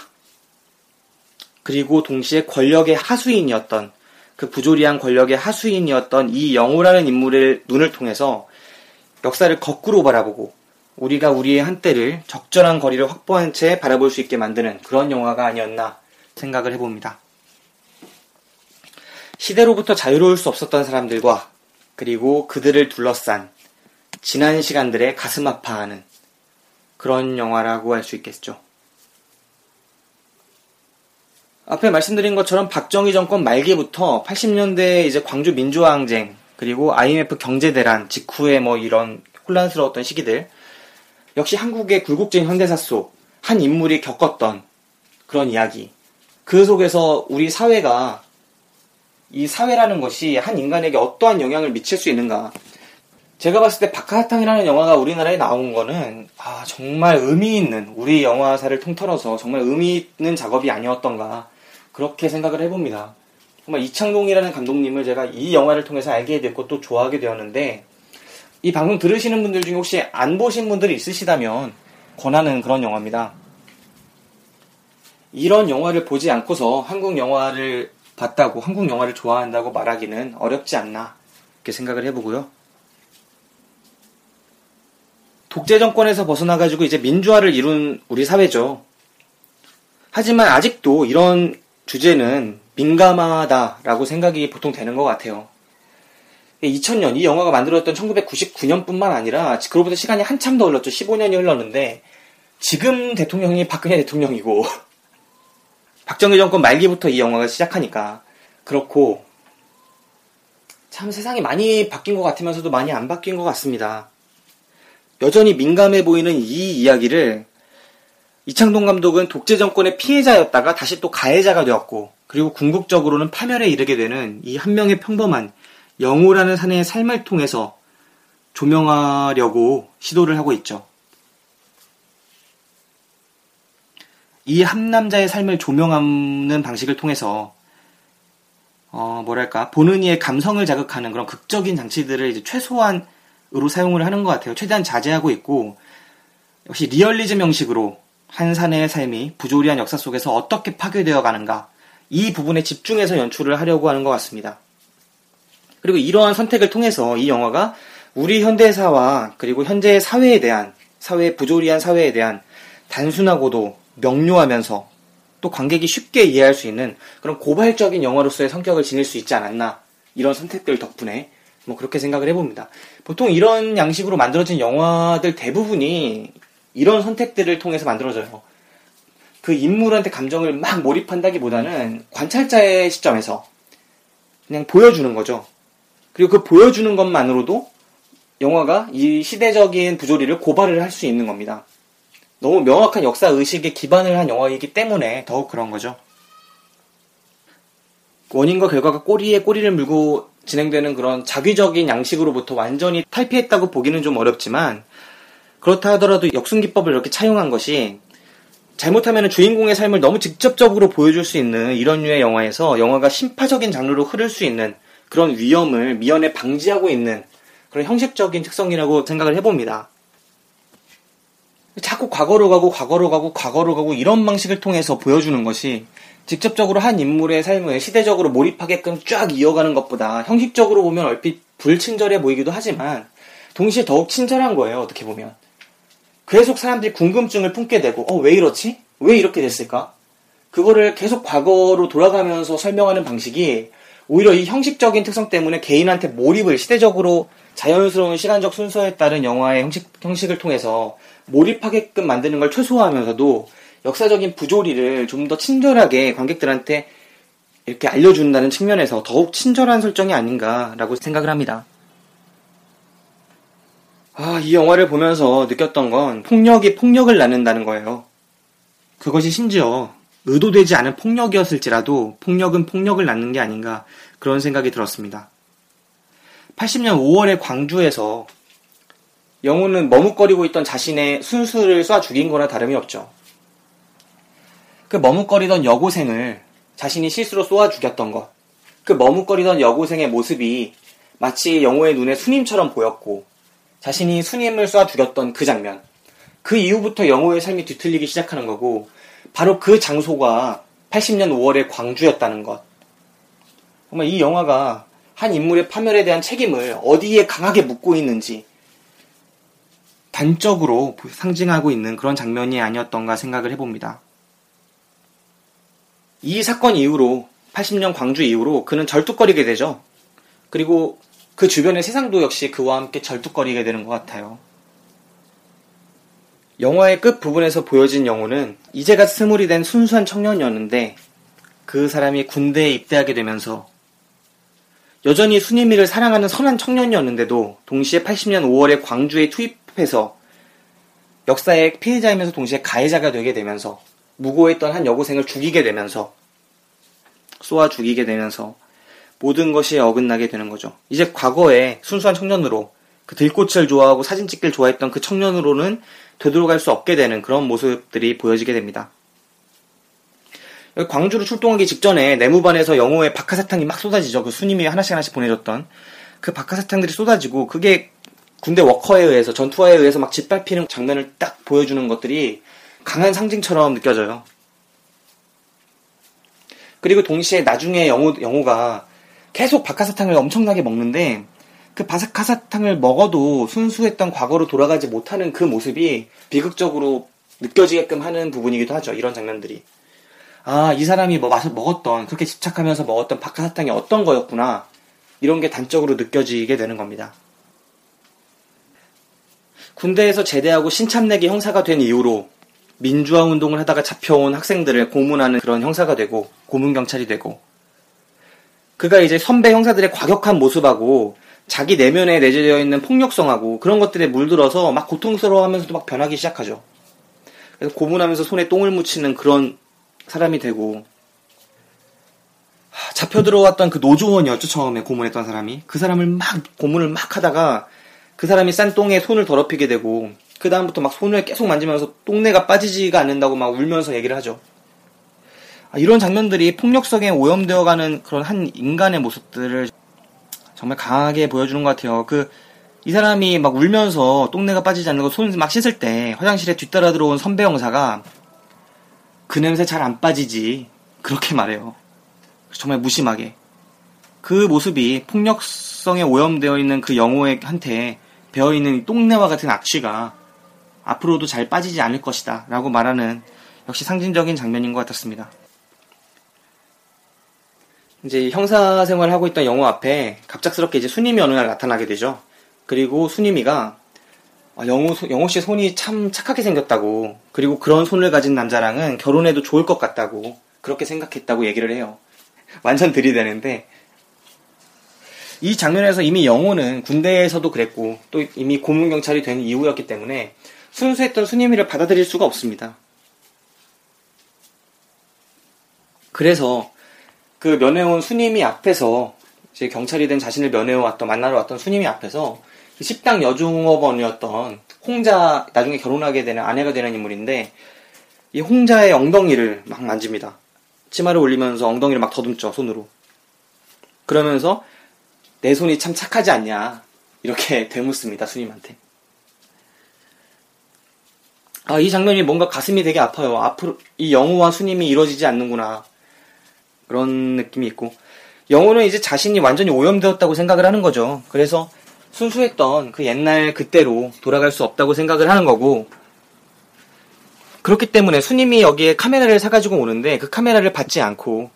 그리고 동시에 권력의 하수인이었던, 그 부조리한 권력의 하수인이었던 이 영호라는 인물의 눈을 통해서 역사를 거꾸로 바라보고, 우리가 우리의 한때를 적절한 거리를 확보한 채 바라볼 수 있게 만드는 그런 영화가 아니었나 생각을 해봅니다. 시대로부터 자유로울 수 없었던 사람들과 그리고 그들을 둘러싼 지난 시간들의 가슴 아파하는 그런 영화라고 할 수 있겠죠. 앞에 말씀드린 것처럼 박정희 정권 말기부터 팔십 년대 이제 광주 민주화항쟁 그리고 아이엠에프 경제대란 직후의 뭐 이런 혼란스러웠던 시기들 역시 한국의 굴곡진 현대사 속 한 인물이 겪었던 그런 이야기, 그 속에서 우리 사회가 이 사회라는 것이 한 인간에게 어떠한 영향을 미칠 수 있는가. 제가 봤을 때 박하사탕이라는 영화가 우리나라에 나온 거는 아 정말 의미 있는, 우리 영화사를 통틀어서 정말 의미 있는 작업이 아니었던가 그렇게 생각을 해봅니다. 정말 이창동이라는 감독님을 제가 이 영화를 통해서 알게 됐고 또 좋아하게 되었는데, 이 방송 들으시는 분들 중에 혹시 안 보신 분들이 있으시다면 권하는 그런 영화입니다. 이런 영화를 보지 않고서 한국 영화를 봤다고, 한국 영화를 좋아한다고 말하기는 어렵지 않나 이렇게 생각을 해보고요. 독재 정권에서 벗어나가지고 이제 민주화를 이룬 우리 사회죠. 하지만 아직도 이런 주제는 민감하다라고 생각이 보통 되는 것 같아요. 이천 년, 이 영화가 만들어졌던 천구백구십구 년뿐만 아니라 그로부터 시간이 한참 더 흘렀죠. 십오 년이 흘렀는데 지금 대통령이 박근혜 대통령이고 박정희 정권 말기부터 이 영화가 시작하니까 그렇고, 참 세상이 많이 바뀐 것 같으면서도 많이 안 바뀐 것 같습니다. 여전히 민감해 보이는 이 이야기를 이창동 감독은 독재 정권의 피해자였다가 다시 또 가해자가 되었고, 그리고 궁극적으로는 파멸에 이르게 되는 이 한 명의 평범한 영호라는 사내의 삶을 통해서 조명하려고 시도를 하고 있죠. 이 한 남자의 삶을 조명하는 방식을 통해서 어 뭐랄까 보는 이의 감성을 자극하는 그런 극적인 장치들을 이제 최소한으로 사용을 하는 것 같아요. 최대한 자제하고 있고, 역시 리얼리즘 형식으로 한 사내의 삶이 부조리한 역사 속에서 어떻게 파괴되어 가는가, 이 부분에 집중해서 연출을 하려고 하는 것 같습니다. 그리고 이러한 선택을 통해서 이 영화가 우리 현대사와 그리고 현재의 사회에 대한, 사회 부조리한 사회에 대한 단순하고도 명료하면서 또 관객이 쉽게 이해할 수 있는 그런 고발적인 영화로서의 성격을 지닐 수 있지 않았나, 이런 선택들 덕분에 뭐 그렇게 생각을 해봅니다. 보통 이런 양식으로 만들어진 영화들 대부분이 이런 선택들을 통해서 만들어져요. 그 인물한테 감정을 막 몰입한다기보다는 관찰자의 시점에서 그냥 보여주는 거죠. 그리고 그 보여주는 것만으로도 영화가 이 시대적인 부조리를 고발을 할 수 있는 겁니다. 너무 명확한 역사의식에 기반을 한 영화이기 때문에 더욱 그런 거죠. 원인과 결과가 꼬리에 꼬리를 물고 진행되는 그런 자기적인 양식으로부터 완전히 탈피했다고 보기는 좀 어렵지만, 그렇다 하더라도 역순기법을 이렇게 차용한 것이 잘못하면 주인공의 삶을 너무 직접적으로 보여줄 수 있는 이런 류의 영화에서 영화가 심파적인 장르로 흐를 수 있는 그런 위험을 미연에 방지하고 있는 그런 형식적인 특성이라고 생각을 해봅니다. 자꾸 과거로 가고 과거로 가고 과거로 가고 이런 방식을 통해서 보여주는 것이 직접적으로 한 인물의 삶을 시대적으로 몰입하게끔 쫙 이어가는 것보다 형식적으로 보면 얼핏 불친절해 보이기도 하지만 동시에 더욱 친절한 거예요. 어떻게 보면 계속 사람들이 궁금증을 품게 되고, 어, 왜 이렇지? 왜 이렇게 됐을까? 그거를 계속 과거로 돌아가면서 설명하는 방식이 오히려 이 형식적인 특성 때문에 개인한테 몰입을, 시대적으로 자연스러운 시간적 순서에 따른 영화의 형식, 형식을 통해서 몰입하게끔 만드는 걸 최소화하면서도 역사적인 부조리를 좀 더 친절하게 관객들한테 이렇게 알려준다는 측면에서 더욱 친절한 설정이 아닌가라고 생각을 합니다. 아, 이 영화를 보면서 느꼈던 건 폭력이 폭력을 낳는다는 거예요. 그것이 심지어 의도되지 않은 폭력이었을지라도 폭력은 폭력을 낳는 게 아닌가 그런 생각이 들었습니다. 팔십 년 오월에 광주에서 영호는 머뭇거리고 있던 자신의 순수를 쏴 죽인 거나 다름이 없죠. 그 머뭇거리던 여고생을 자신이 실수로 쏘아 죽였던 것, 그 머뭇거리던 여고생의 모습이 마치 영호의 눈에 순임처럼 보였고, 자신이 순임을 쏴 죽였던 그 장면, 그 이후부터 영호의 삶이 뒤틀리기 시작하는 거고, 바로 그 장소가 팔십 년 오월의 광주였다는 것. 정말 이 영화가 한 인물의 파멸에 대한 책임을 어디에 강하게 묻고 있는지 단적으로 상징하고 있는 그런 장면이 아니었던가 생각을 해봅니다. 이 사건 이후로 팔십 년 광주 이후로 그는 절뚝거리게 되죠. 그리고 그 주변의 세상도 역시 그와 함께 절뚝거리게 되는 것 같아요. 영화의 끝부분에서 보여진 영호는 이제가 스물이 된 순수한 청년이었는데 그 사람이 군대에 입대하게 되면서 여전히 순이미를 사랑하는 선한 청년이었는데도 동시에 팔십 년 오월에 광주에 투입해서 역사의 피해자이면서 동시에 가해자가 되게 되면서 무고했던 한 여고생을 죽이게 되면서 쏘아 죽이게 되면서 모든 것이 어긋나게 되는 거죠. 이제 과거에 순수한 청년으로 그 들꽃을 좋아하고 사진 찍기를 좋아했던 그 청년으로는 되돌아갈 수 없게 되는 그런 모습들이 보여지게 됩니다. 광주로 출동하기 직전에 내무반에서 영호의 박하사탕이 막 쏟아지죠. 그 수님이 하나씩 하나씩 보내줬던 그 박하사탕들이 쏟아지고 그게 군대 워커에 의해서 전투화에 의해서 막 짓밟히는 장면을 딱 보여주는 것들이 강한 상징처럼 느껴져요. 그리고 동시에 나중에 영호, 영호가 계속 박하사탕을 엄청나게 먹는데 그 박하사탕을 먹어도 순수했던 과거로 돌아가지 못하는 그 모습이 비극적으로 느껴지게끔 하는 부분이기도 하죠. 이런 장면들이. 아, 이 사람이 뭐 맛을 먹었던, 그렇게 집착하면서 먹었던 박하사탕이 어떤 거였구나. 이런 게 단적으로 느껴지게 되는 겁니다. 군대에서 제대하고 신참내기 형사가 된 이후로 민주화 운동을 하다가 잡혀온 학생들을 고문하는 그런 형사가 되고, 고문경찰이 되고, 그가 이제 선배 형사들의 과격한 모습하고, 자기 내면에 내재되어 있는 폭력성하고 그런 것들에 물들어서 막 고통스러워하면서도 막 변하기 시작하죠. 그래서 고문하면서 손에 똥을 묻히는 그런 사람이 되고 잡혀 들어왔던 그 노조원이었죠. 처음에 고문했던 사람이 그 사람을 막 고문을 막 하다가 그 사람이 싼 똥에 손을 더럽히게 되고 그 다음부터 막 손을 계속 만지면서 똥내가 빠지지가 않는다고 막 울면서 얘기를 하죠. 이런 장면들이 폭력성에 오염되어가는 그런 한 인간의 모습들을 정말 강하게 보여주는 것 같아요. 그, 이 사람이 막 울면서 똥내가 빠지지 않는 거 손 막 씻을 때 화장실에 뒤따라 들어온 선배 형사가 그 냄새 잘 안 빠지지. 그렇게 말해요. 정말 무심하게. 그 모습이 폭력성에 오염되어 있는 그 영호한테 배어있는 똥내와 같은 악취가 앞으로도 잘 빠지지 않을 것이다. 라고 말하는 역시 상징적인 장면인 것 같았습니다. 이제 형사 생활을 하고 있던 영호 앞에 갑작스럽게 이제 순임이 어느 날 나타나게 되죠. 그리고 순임이가 영호, 영호 씨 손이 참 착하게 생겼다고, 그리고 그런 손을 가진 남자랑은 결혼해도 좋을 것 같다고, 그렇게 생각했다고 얘기를 해요. 완전 들이대는데, 이 장면에서 이미 영호는 군대에서도 그랬고, 또 이미 고문경찰이 된 이후였기 때문에 순수했던 순임이를 받아들일 수가 없습니다. 그래서, 그 면회온 순임이 앞에서 이제 경찰이 된 자신을 면회왔던 만나러 왔던 순임이 앞에서 식당 여중업원이었던 홍자 나중에 결혼하게 되는 아내가 되는 인물인데 이 홍자의 엉덩이를 막 만집니다. 치마를 올리면서 엉덩이를 막 더듬죠 손으로. 그러면서 내 손이 참 착하지 않냐 이렇게 되묻습니다 순임한테. 아, 이 장면이 뭔가 가슴이 되게 아파요. 앞으로 이 영호와 순임이 이루어지지 않는구나. 그런 느낌이 있고 영호는 이제 자신이 완전히 오염되었다고 생각을 하는 거죠. 그래서 순수했던 그 옛날 그때로 돌아갈 수 없다고 생각을 하는 거고 그렇기 때문에 순임이 여기에 카메라를 사가지고 오는데 그 카메라를 받지 않고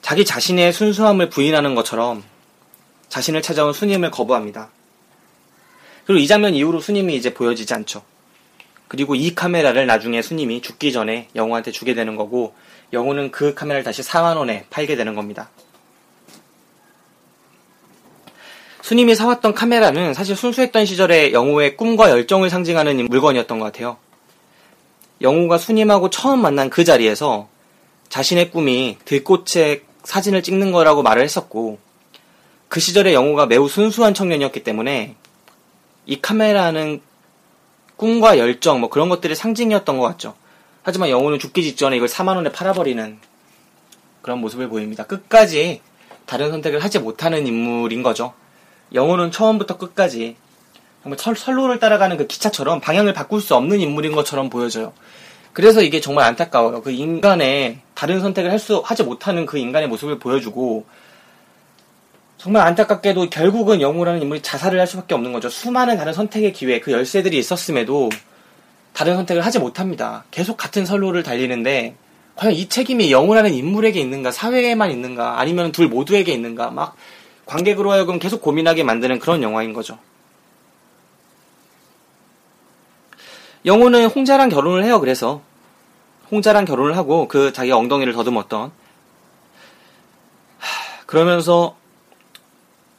자기 자신의 순수함을 부인하는 것처럼 자신을 찾아온 순임을 거부합니다. 그리고 이 장면 이후로 순임이 이제 보여지지 않죠. 그리고 이 카메라를 나중에 순임이 죽기 전에 영호한테 주게 되는 거고 영호는 그 카메라를 다시 사만 원에 팔게 되는 겁니다. 순임이 사왔던 카메라는 사실 순수했던 시절의 영호의 꿈과 열정을 상징하는 물건이었던 것 같아요. 영호가 순임하고 처음 만난 그 자리에서 자신의 꿈이 들꽃의 사진을 찍는 거라고 말을 했었고 그 시절의 영호가 매우 순수한 청년이었기 때문에 이 카메라는 꿈과 열정 뭐 그런 것들이 상징이었던 것 같죠. 하지만 영호는 죽기 직전에 이걸 사만 원에 팔아버리는 그런 모습을 보입니다. 끝까지 다른 선택을 하지 못하는 인물인 거죠. 영호는 처음부터 끝까지 정말 설, 선로를 따라가는 그 기차처럼 방향을 바꿀 수 없는 인물인 것처럼 보여져요. 그래서 이게 정말 안타까워요. 그 인간의 다른 선택을 할 수, 하지 못하는 그 인간의 모습을 보여주고 정말 안타깝게도 결국은 영호라는 인물이 자살을 할 수밖에 없는 거죠. 수많은 다른 선택의 기회, 그 열쇠들이 있었음에도 다른 선택을 하지 못합니다. 계속 같은 선로를 달리는데 과연 이 책임이 영우라는 인물에게 있는가, 사회에만 있는가, 아니면 둘 모두에게 있는가, 막 관객으로 하여금 계속 고민하게 만드는 그런 영화인 거죠. 영우는 홍자랑 결혼을 해요. 그래서 홍자랑 결혼을 하고 그 자기 엉덩이를 더듬었던, 하, 그러면서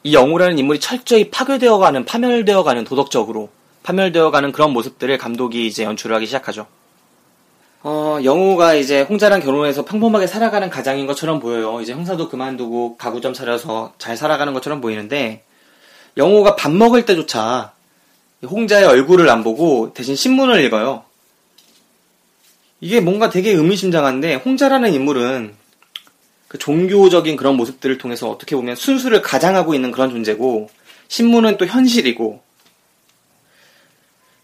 이 영우라는 인물이 철저히 파괴되어가는, 파멸되어가는, 도덕적으로 파멸되어가는 그런 모습들을 감독이 이제 연출을 하기 시작하죠. 어, 영우가 이제 홍자랑 결혼해서 평범하게 살아가는 가장인 것처럼 보여요. 이제 형사도 그만두고 가구점 차려서 잘 살아가는 것처럼 보이는데, 영우가 밥 먹을 때조차 홍자의 얼굴을 안 보고 대신 신문을 읽어요. 이게 뭔가 되게 의미심장한데, 홍자라는 인물은 그 종교적인 그런 모습들을 통해서 어떻게 보면 순수를 가장하고 있는 그런 존재고, 신문은 또 현실이고,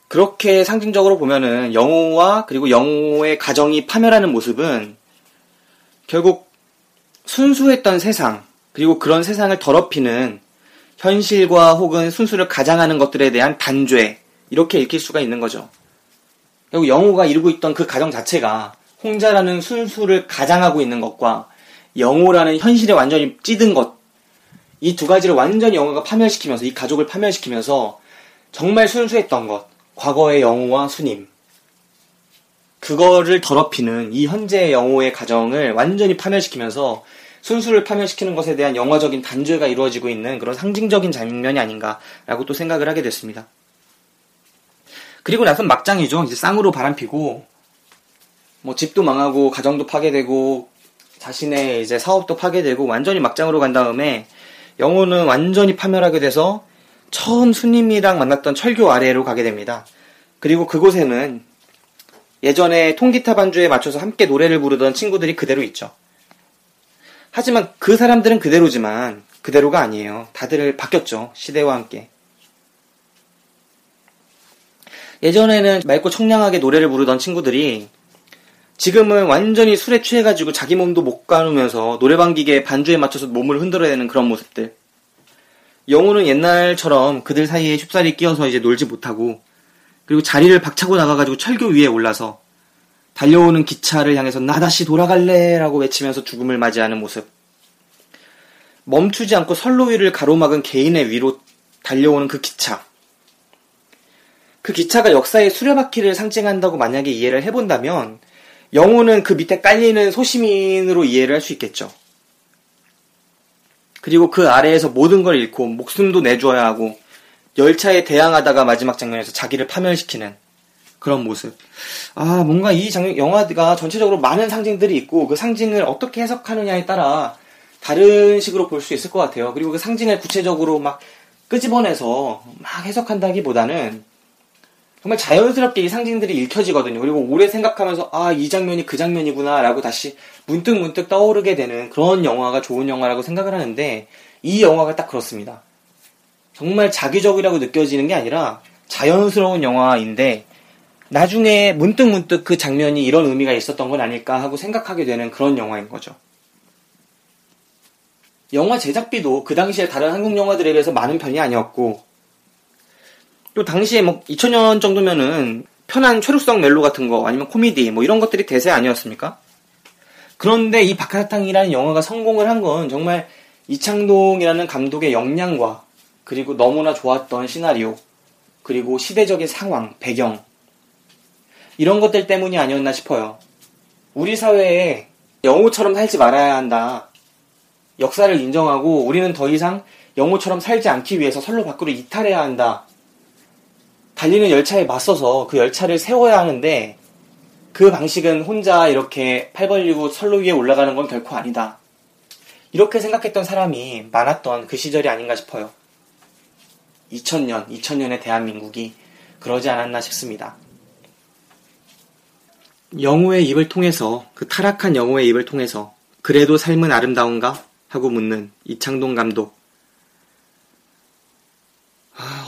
그렇게 상징적으로 보면은 영호와 그리고 영호의 가정이 파멸하는 모습은 결국 순수했던 세상, 그리고 그런 세상을 더럽히는 현실과 혹은 순수를 가장하는 것들에 대한 단죄, 이렇게 읽힐 수가 있는 거죠. 결국 영호가 이루고 있던 그 가정 자체가 홍자라는 순수를 가장하고 있는 것과 영호라는 현실에 완전히 찌든 것, 이 두 가지를 완전히 영호가 파멸시키면서, 이 가족을 파멸시키면서 정말 순수했던 것, 과거의 영호와 수님, 그거를 더럽히는 이 현재의 영호의 가정을 완전히 파멸시키면서 순수를 파멸시키는 것에 대한 영화적인 단죄가 이루어지고 있는 그런 상징적인 장면이 아닌가라고 또 생각을 하게 됐습니다. 그리고 나선 막장이죠. 이제 쌍으로 바람피고, 뭐 집도 망하고 가정도 파괴되고 자신의 이제 사업도 파괴되고 완전히 막장으로 간 다음에 영호는 완전히 파멸하게 돼서 처음 수님이랑 만났던 철교 아래로 가게 됩니다. 그리고 그곳에는 예전에 통기타 반주에 맞춰서 함께 노래를 부르던 친구들이 그대로 있죠. 하지만 그 사람들은 그대로지만 그대로가 아니에요. 다들 바뀌었죠. 시대와 함께. 예전에는 맑고 청량하게 노래를 부르던 친구들이 지금은 완전히 술에 취해가지고 자기 몸도 못 가누면서 노래방 기계 반주에 맞춰서 몸을 흔들어야 되는 그런 모습들. 영호는 옛날처럼 그들 사이에 쉽사리 끼어서 이제 놀지 못하고, 그리고 자리를 박차고 나가가지고 철교 위에 올라서 달려오는 기차를 향해서 나 다시 돌아갈래 라고 외치면서 죽음을 맞이하는 모습. 멈추지 않고 선로 위를 가로막은 개인의 위로 달려오는 그 기차. 그 기차가 역사의 수레바퀴를 상징한다고 만약에 이해를 해본다면 영호는 그 밑에 깔리는 소시민으로 이해를 할 수 있겠죠. 그리고 그 아래에서 모든 걸 잃고 목숨도 내줘야 하고 열차에 대항하다가 마지막 장면에서 자기를 파멸시키는 그런 모습. 아, 뭔가 이 장면, 영화가 전체적으로 많은 상징들이 있고 그 상징을 어떻게 해석하느냐에 따라 다른 식으로 볼 수 있을 것 같아요. 그리고 그 상징을 구체적으로 막 끄집어내서 막 해석한다기보다는 정말 자연스럽게 이 상징들이 읽혀지거든요. 그리고 오래 생각하면서 아, 이 장면이 그 장면이구나 라고 다시 문득문득 문득 떠오르게 되는 그런 영화가 좋은 영화라고 생각을 하는데, 이 영화가 딱 그렇습니다. 정말 자기적이라고 느껴지는 게 아니라 자연스러운 영화인데 나중에 문득문득 문득 그 장면이 이런 의미가 있었던 건 아닐까 하고 생각하게 되는 그런 영화인 거죠. 영화 제작비도 그 당시에 다른 한국 영화들에 비해서 많은 편이 아니었고, 또 당시에 뭐 이천 년 정도면은 편한 최루성 멜로 같은 거 아니면 코미디 뭐 이런 것들이 대세 아니었습니까? 그런데 이 박하사탕이라는 영화가 성공을 한 건 정말 이창동이라는 감독의 역량과 그리고 너무나 좋았던 시나리오, 그리고 시대적인 상황, 배경, 이런 것들 때문이 아니었나 싶어요. 우리 사회에 영호처럼 살지 말아야 한다, 역사를 인정하고 우리는 더 이상 영호처럼 살지 않기 위해서 선로 밖으로 이탈해야 한다, 달리는 열차에 맞서서 그 열차를 세워야 하는데 그 방식은 혼자 이렇게 팔 벌리고 선로 위에 올라가는 건 결코 아니다, 이렇게 생각했던 사람이 많았던 그 시절이 아닌가 싶어요. 이천 년, 이천 년의 대한민국이 그러지 않았나 싶습니다. 영호의 입을 통해서, 그 타락한 영호의 입을 통해서 그래도 삶은 아름다운가? 하고 묻는 이창동 감독.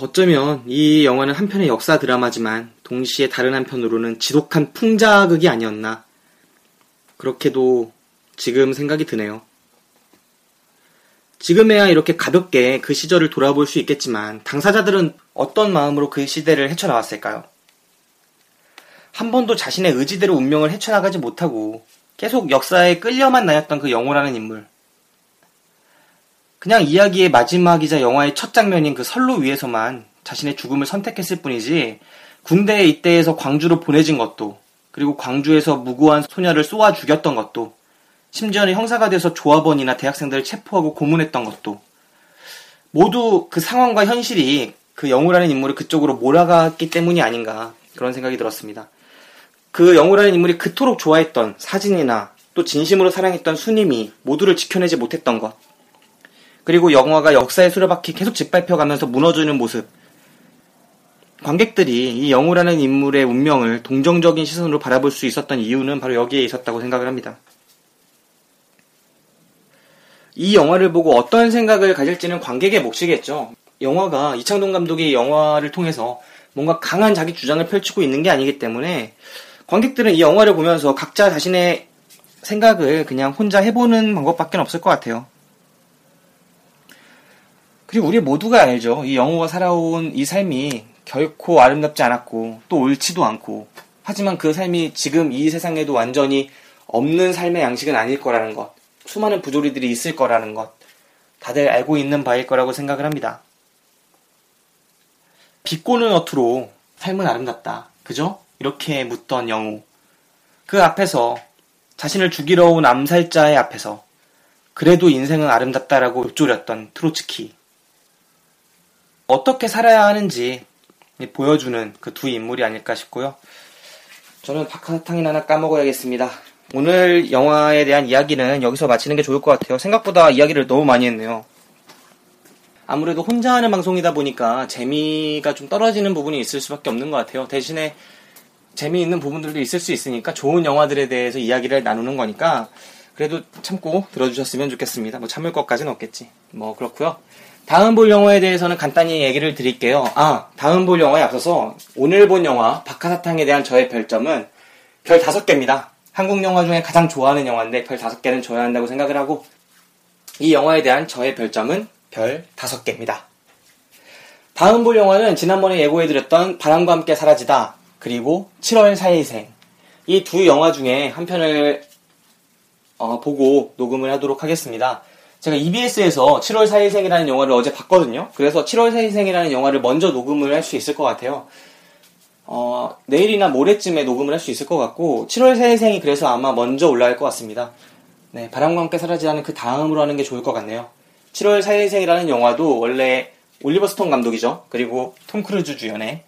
어쩌면 이 영화는 한편의 역사 드라마지만 동시에 다른 한편으로는 지독한 풍자극이 아니었나, 그렇게도 지금 생각이 드네요. 지금에야 이렇게 가볍게 그 시절을 돌아볼 수 있겠지만 당사자들은 어떤 마음으로 그 시대를 헤쳐나왔을까요? 한 번도 자신의 의지대로 운명을 헤쳐나가지 못하고 계속 역사에 끌려만 나였던 그 영호라는 인물. 그냥 이야기의 마지막이자 영화의 첫 장면인 그 선로 위에서만 자신의 죽음을 선택했을 뿐이지 군대에 입대해서 광주로 보내진 것도, 그리고 광주에서 무고한 소녀를 쏘아 죽였던 것도, 심지어는 형사가 돼서 조합원이나 대학생들을 체포하고 고문했던 것도 모두 그 상황과 현실이 그 영호라는 인물을 그쪽으로 몰아갔기 때문이 아닌가, 그런 생각이 들었습니다. 그 영호라는 인물이 그토록 좋아했던 사진이나 또 진심으로 사랑했던 순임이 모두를 지켜내지 못했던 것, 그리고 영화가 역사의 수레바퀴 계속 짓밟혀가면서 무너지는 모습, 관객들이 이 영호라는 인물의 운명을 동정적인 시선으로 바라볼 수 있었던 이유는 바로 여기에 있었다고 생각을 합니다. 이 영화를 보고 어떤 생각을 가질지는 관객의 몫이겠죠. 영화가, 이창동 감독이 영화를 통해서 뭔가 강한 자기 주장을 펼치고 있는 게 아니기 때문에 관객들은 이 영화를 보면서 각자 자신의 생각을 그냥 혼자 해보는 방법밖에 없을 것 같아요. 그리고 우리 모두가 알죠. 이 영호가 살아온 이 삶이 결코 아름답지 않았고 또 옳지도 않고, 하지만 그 삶이 지금 이 세상에도 완전히 없는 삶의 양식은 아닐 거라는 것, 수많은 부조리들이 있을 거라는 것, 다들 알고 있는 바일 거라고 생각을 합니다. 비꼬는 어투로 삶은 아름답다, 그죠? 이렇게 묻던 영호. 그 앞에서, 자신을 죽이러 온 암살자의 앞에서 그래도 인생은 아름답다라고 읊조렸던 트로츠키. 어떻게 살아야 하는지 보여주는 그 두 인물이 아닐까 싶고요. 저는 박하사탕이나 하나 까먹어야겠습니다. 오늘 영화에 대한 이야기는 여기서 마치는 게 좋을 것 같아요. 생각보다 이야기를 너무 많이 했네요. 아무래도 혼자 하는 방송이다 보니까 재미가 좀 떨어지는 부분이 있을 수밖에 없는 것 같아요. 대신에 재미있는 부분들도 있을 수 있으니까 좋은 영화들에 대해서 이야기를 나누는 거니까 그래도 참고 들어주셨으면 좋겠습니다. 뭐 참을 것까지는 없겠지. 뭐 그렇고요. 다음 볼 영화에 대해서는 간단히 얘기를 드릴게요. 아, 다음 볼 영화에 앞서서 오늘 본 영화 박하사탕에 대한 저의 별점은 별 다섯 개입니다. 한국 영화 중에 가장 좋아하는 영화인데 별 다섯 개는 줘야 한다고 생각을 하고, 이 영화에 대한 저의 별점은 별 다섯 개입니다. 다음 볼 영화는 지난번에 예고해드렸던 바람과 함께 사라지다, 그리고 칠월 사일생, 이 두 영화 중에 한 편을 어, 보고 녹음을 하도록 하겠습니다. 제가 이비에스에서 칠월 사일생이라는 영화를 어제 봤거든요. 그래서 칠월 사일생이라는 영화를 먼저 녹음을 할 수 있을 것 같아요. 어, 내일이나 모레쯤에 녹음을 할 수 있을 것 같고, 칠월 사일생이 그래서 아마 먼저 올라갈 것 같습니다. 네, 바람과 함께 사라지다는 그 다음으로 하는 게 좋을 것 같네요. 칠월 사일생이라는 영화도 원래 올리버 스톤 감독이죠. 그리고 톰 크루즈 주연의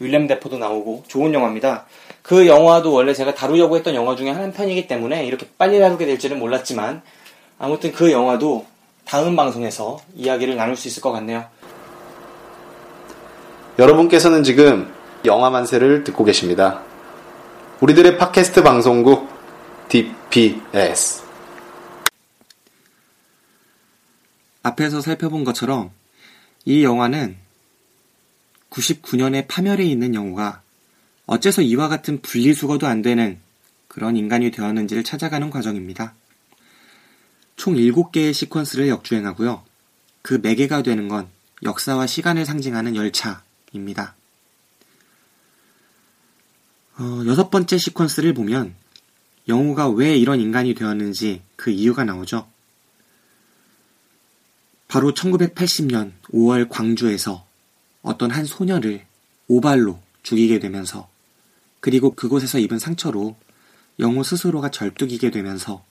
윌리엄 데포도 나오고 좋은 영화입니다. 그 영화도 원래 제가 다루려고 했던 영화 중에 한 편이기 때문에 이렇게 빨리 다루게 될지는 몰랐지만, 아무튼 그 영화도 다음 방송에서 이야기를 나눌 수 있을 것 같네요. 여러분께서는 지금 영화만세를 듣고 계십니다. 우리들의 팟캐스트 방송국 디피에스. 앞에서 살펴본 것처럼 이 영화는 구십구 년에 파멸해 있는 영호가 어째서 이와 같은 분리수거도 안 되는 그런 인간이 되었는지를 찾아가는 과정입니다. 총 일곱 개의 시퀀스를 역주행하고요. 그 매개가 되는 건 역사와 시간을 상징하는 열차입니다. 어, 여섯 번째 시퀀스를 보면 영호가 왜 이런 인간이 되었는지 그 이유가 나오죠. 바로 천구백팔십 년 오월 광주에서 어떤 한 소녀를 오발로 죽이게 되면서, 그리고 그곳에서 입은 상처로 영호 스스로가 절뚝이게 되면서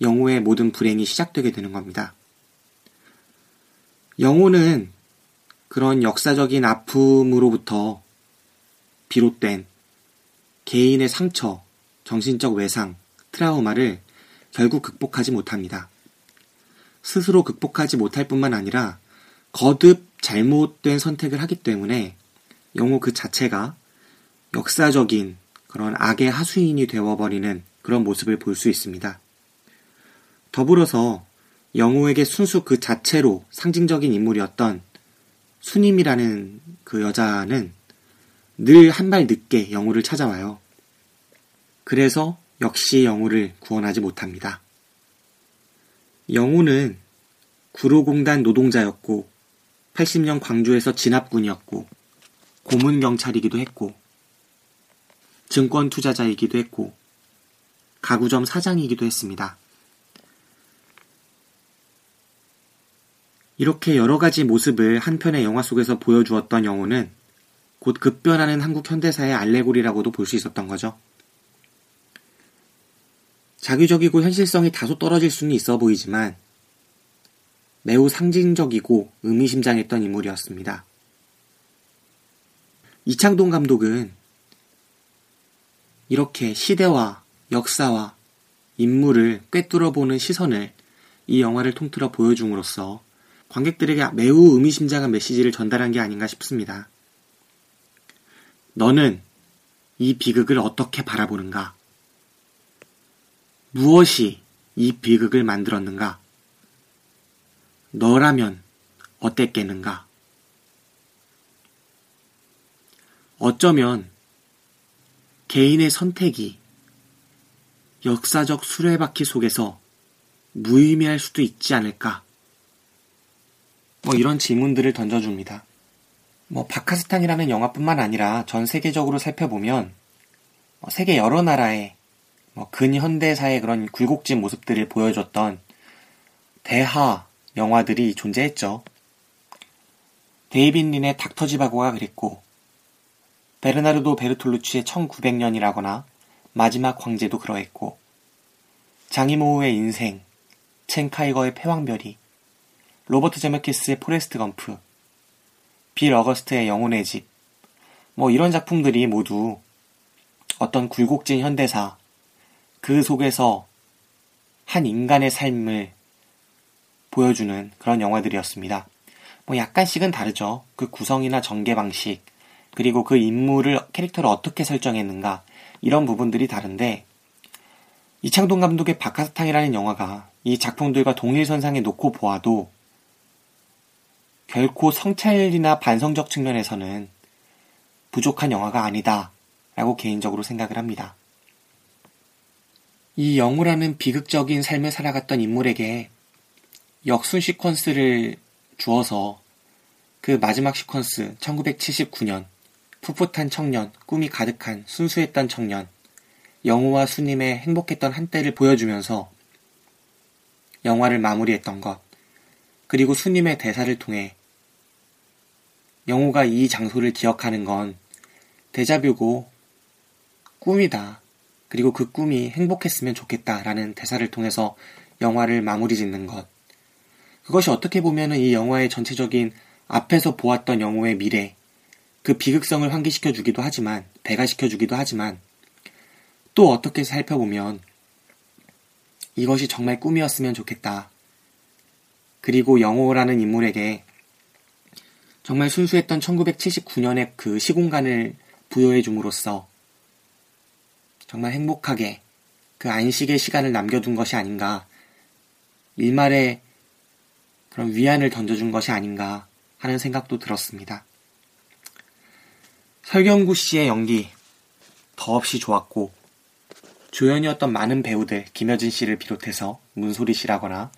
영호의 모든 불행이 시작되게 되는 겁니다. 영호는 그런 역사적인 아픔으로부터 비롯된 개인의 상처, 정신적 외상, 트라우마를 결국 극복하지 못합니다. 스스로 극복하지 못할 뿐만 아니라 거듭 잘못된 선택을 하기 때문에 영호 그 자체가 역사적인 그런 악의 하수인이 되어버리는 그런 모습을 볼 수 있습니다. 더불어서 영호에게 순수 그 자체로 상징적인 인물이었던 순임이라는 그 여자는 늘 한 발 늦게 영호를 찾아와요. 그래서 역시 영호를 구원하지 못합니다. 영호는 구로공단 노동자였고 팔십 년 광주에서 진압군이었고 고문경찰이기도 했고 증권투자자이기도 했고 가구점 사장이기도 했습니다. 이렇게 여러 가지 모습을 한 편의 영화 속에서 보여주었던 영호는 곧 급변하는 한국 현대사의 알레고리라고도 볼 수 있었던 거죠. 자기적이고 현실성이 다소 떨어질 수는 있어 보이지만 매우 상징적이고 의미심장했던 인물이었습니다. 이창동 감독은 이렇게 시대와 역사와 인물을 꿰뚫어보는 시선을 이 영화를 통틀어 보여줌으로써 관객들에게 매우 의미심장한 메시지를 전달한 게 아닌가 싶습니다. 너는 이 비극을 어떻게 바라보는가? 무엇이 이 비극을 만들었는가? 너라면 어땠겠는가? 어쩌면 개인의 선택이 역사적 수레바퀴 속에서 무의미할 수도 있지 않을까? 뭐 이런 질문들을 던져줍니다. 뭐 박하사탕이라는 영화뿐만 아니라 전 세계적으로 살펴보면 세계 여러 나라의 근현대사의 그런 굴곡진 모습들을 보여줬던 대하 영화들이 존재했죠. 데이빗 린의 닥터지바고가 그랬고 베르나르도 베르톨루치의 천구백 년이라거나 마지막 황제도 그러했고 장이모우의 인생, 첸카이거의 패왕별이, 로버트 제메키스의 포레스트 검프, 빌 어거스트의 영혼의 집, 뭐 이런 작품들이 모두 어떤 굴곡진 현대사, 그 속에서 한 인간의 삶을 보여주는 그런 영화들이었습니다. 뭐 약간씩은 다르죠. 그 구성이나 전개 방식, 그리고 그 인물을, 캐릭터를 어떻게 설정했는가, 이런 부분들이 다른데 이창동 감독의 박하사탕이라는 영화가 이 작품들과 동일선상에 놓고 보아도 결코 성찰이나 반성적 측면에서는 부족한 영화가 아니다 라고 개인적으로 생각을 합니다. 이 영우라는 비극적인 삶을 살아갔던 인물에게 역순 시퀀스를 주어서 그 마지막 시퀀스, 천구백칠십구 년 풋풋한 청년, 꿈이 가득한 순수했던 청년, 영우와 수님의 행복했던 한때를 보여주면서 영화를 마무리했던 것, 그리고 수님의 대사를 통해 영우가 이 장소를 기억하는 건 데자뷰고 꿈이다. 그리고 그 꿈이 행복했으면 좋겠다라는 대사를 통해서 영화를 마무리 짓는 것. 그것이 어떻게 보면 이 영화의 전체적인 앞에서 보았던 영호의 미래, 그 비극성을 환기시켜주기도 하지만, 배가시켜주기도 하지만 또 어떻게 살펴보면 이것이 정말 꿈이었으면 좋겠다. 그리고 영호라는 인물에게 정말 순수했던 천구백칠십구 년의 그 시공간을 부여해줌으로써 정말 행복하게 그 안식의 시간을 남겨둔 것이 아닌가, 일말의 그런 위안을 던져준 것이 아닌가 하는 생각도 들었습니다. 설경구 씨의 연기 더없이 좋았고 조연이었던 많은 배우들, 김여진 씨를 비롯해서 문소리 씨라거나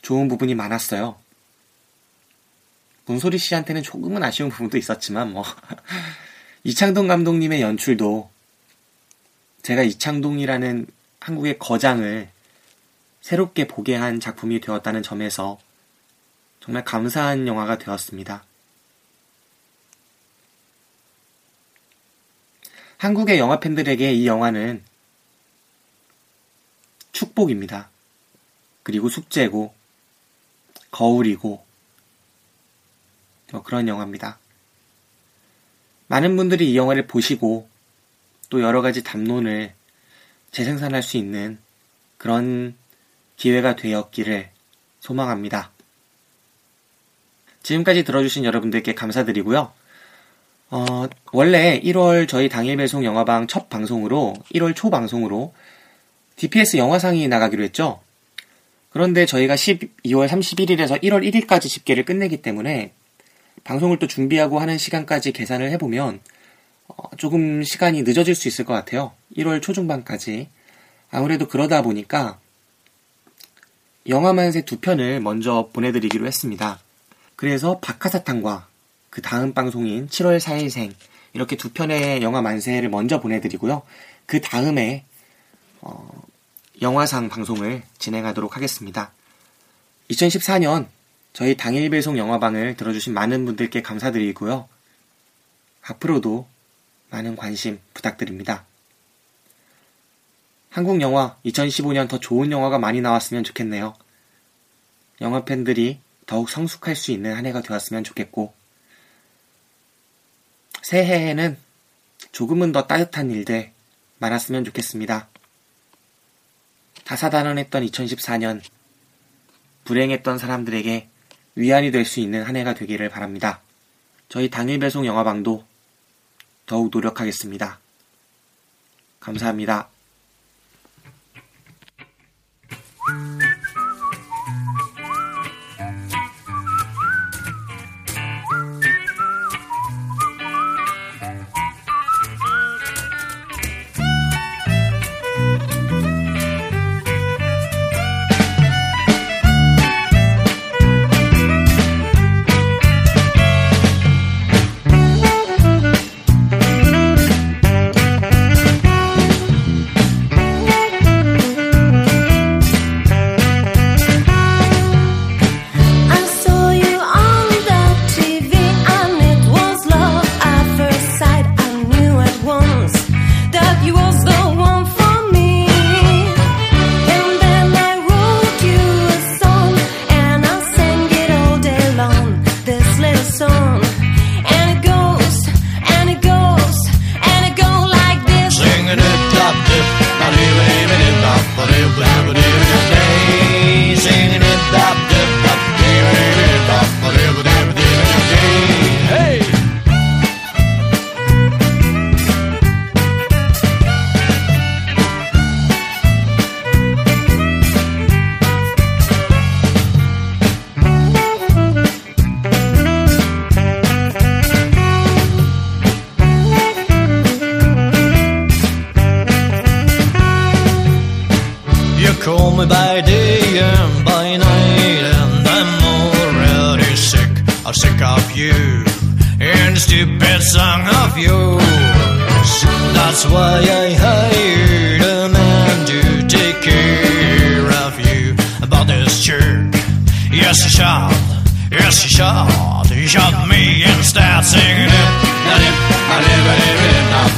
좋은 부분이 많았어요. 문소리 씨한테는 조금은 아쉬운 부분도 있었지만 뭐 이창동 감독님의 연출도 제가 이창동이라는 한국의 거장을 새롭게 보게 한 작품이 되었다는 점에서 정말 감사한 영화가 되었습니다. 한국의 영화 팬들에게 이 영화는 축복입니다. 그리고 숙제고 거울이고 뭐 그런 영화입니다. 많은 분들이 이 영화를 보시고 또 여러가지 담론을 재생산할 수 있는 그런 기회가 되었기를 소망합니다. 지금까지 들어주신 여러분들께 감사드리고요. 어, 원래 일월 저희 당일 배송 영화방 첫 방송으로 일월 초 방송으로 디피에스 영화상이 나가기로 했죠. 그런데 저희가 십이월 삼십일일에서 일월 일일까지 집계를 끝내기 때문에 방송을 또 준비하고 하는 시간까지 계산을 해보면 어, 조금 시간이 늦어질 수 있을 것 같아요. 일월 초중반까지. 아무래도 그러다 보니까 영화만세 두 편을 먼저 보내드리기로 했습니다. 그래서 박하사탕과 그 다음 방송인 칠월 사일생 이렇게 두 편의 영화만세를 먼저 보내드리고요. 그 다음에 어, 영화상 방송을 진행하도록 하겠습니다. 이천십사 년 저희 당일 배송 영화방을 들어주신 많은 분들께 감사드리고요. 앞으로도 많은 관심 부탁드립니다. 한국 영화 이천십오 년 더 좋은 영화가 많이 나왔으면 좋겠네요. 영화 팬들이 더욱 성숙할 수 있는 한 해가 되었으면 좋겠고, 새해에는 조금은 더 따뜻한 일들 많았으면 좋겠습니다. 다사다난했던 이천십사 년, 불행했던 사람들에게 위안이 될 수 있는 한 해가 되기를 바랍니다. 저희 당일 배송 영화방도 더욱 노력하겠습니다. 감사합니다.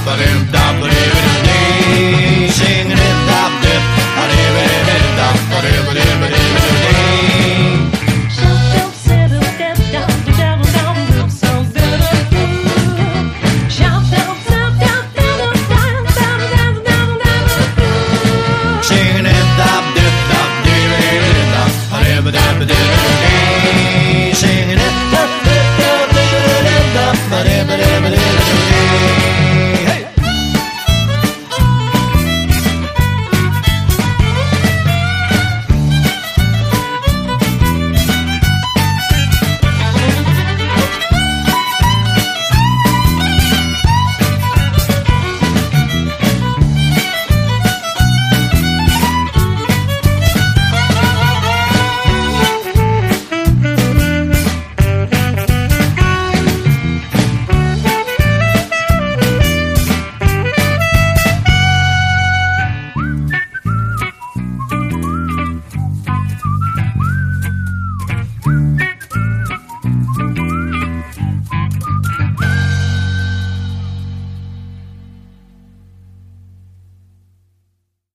But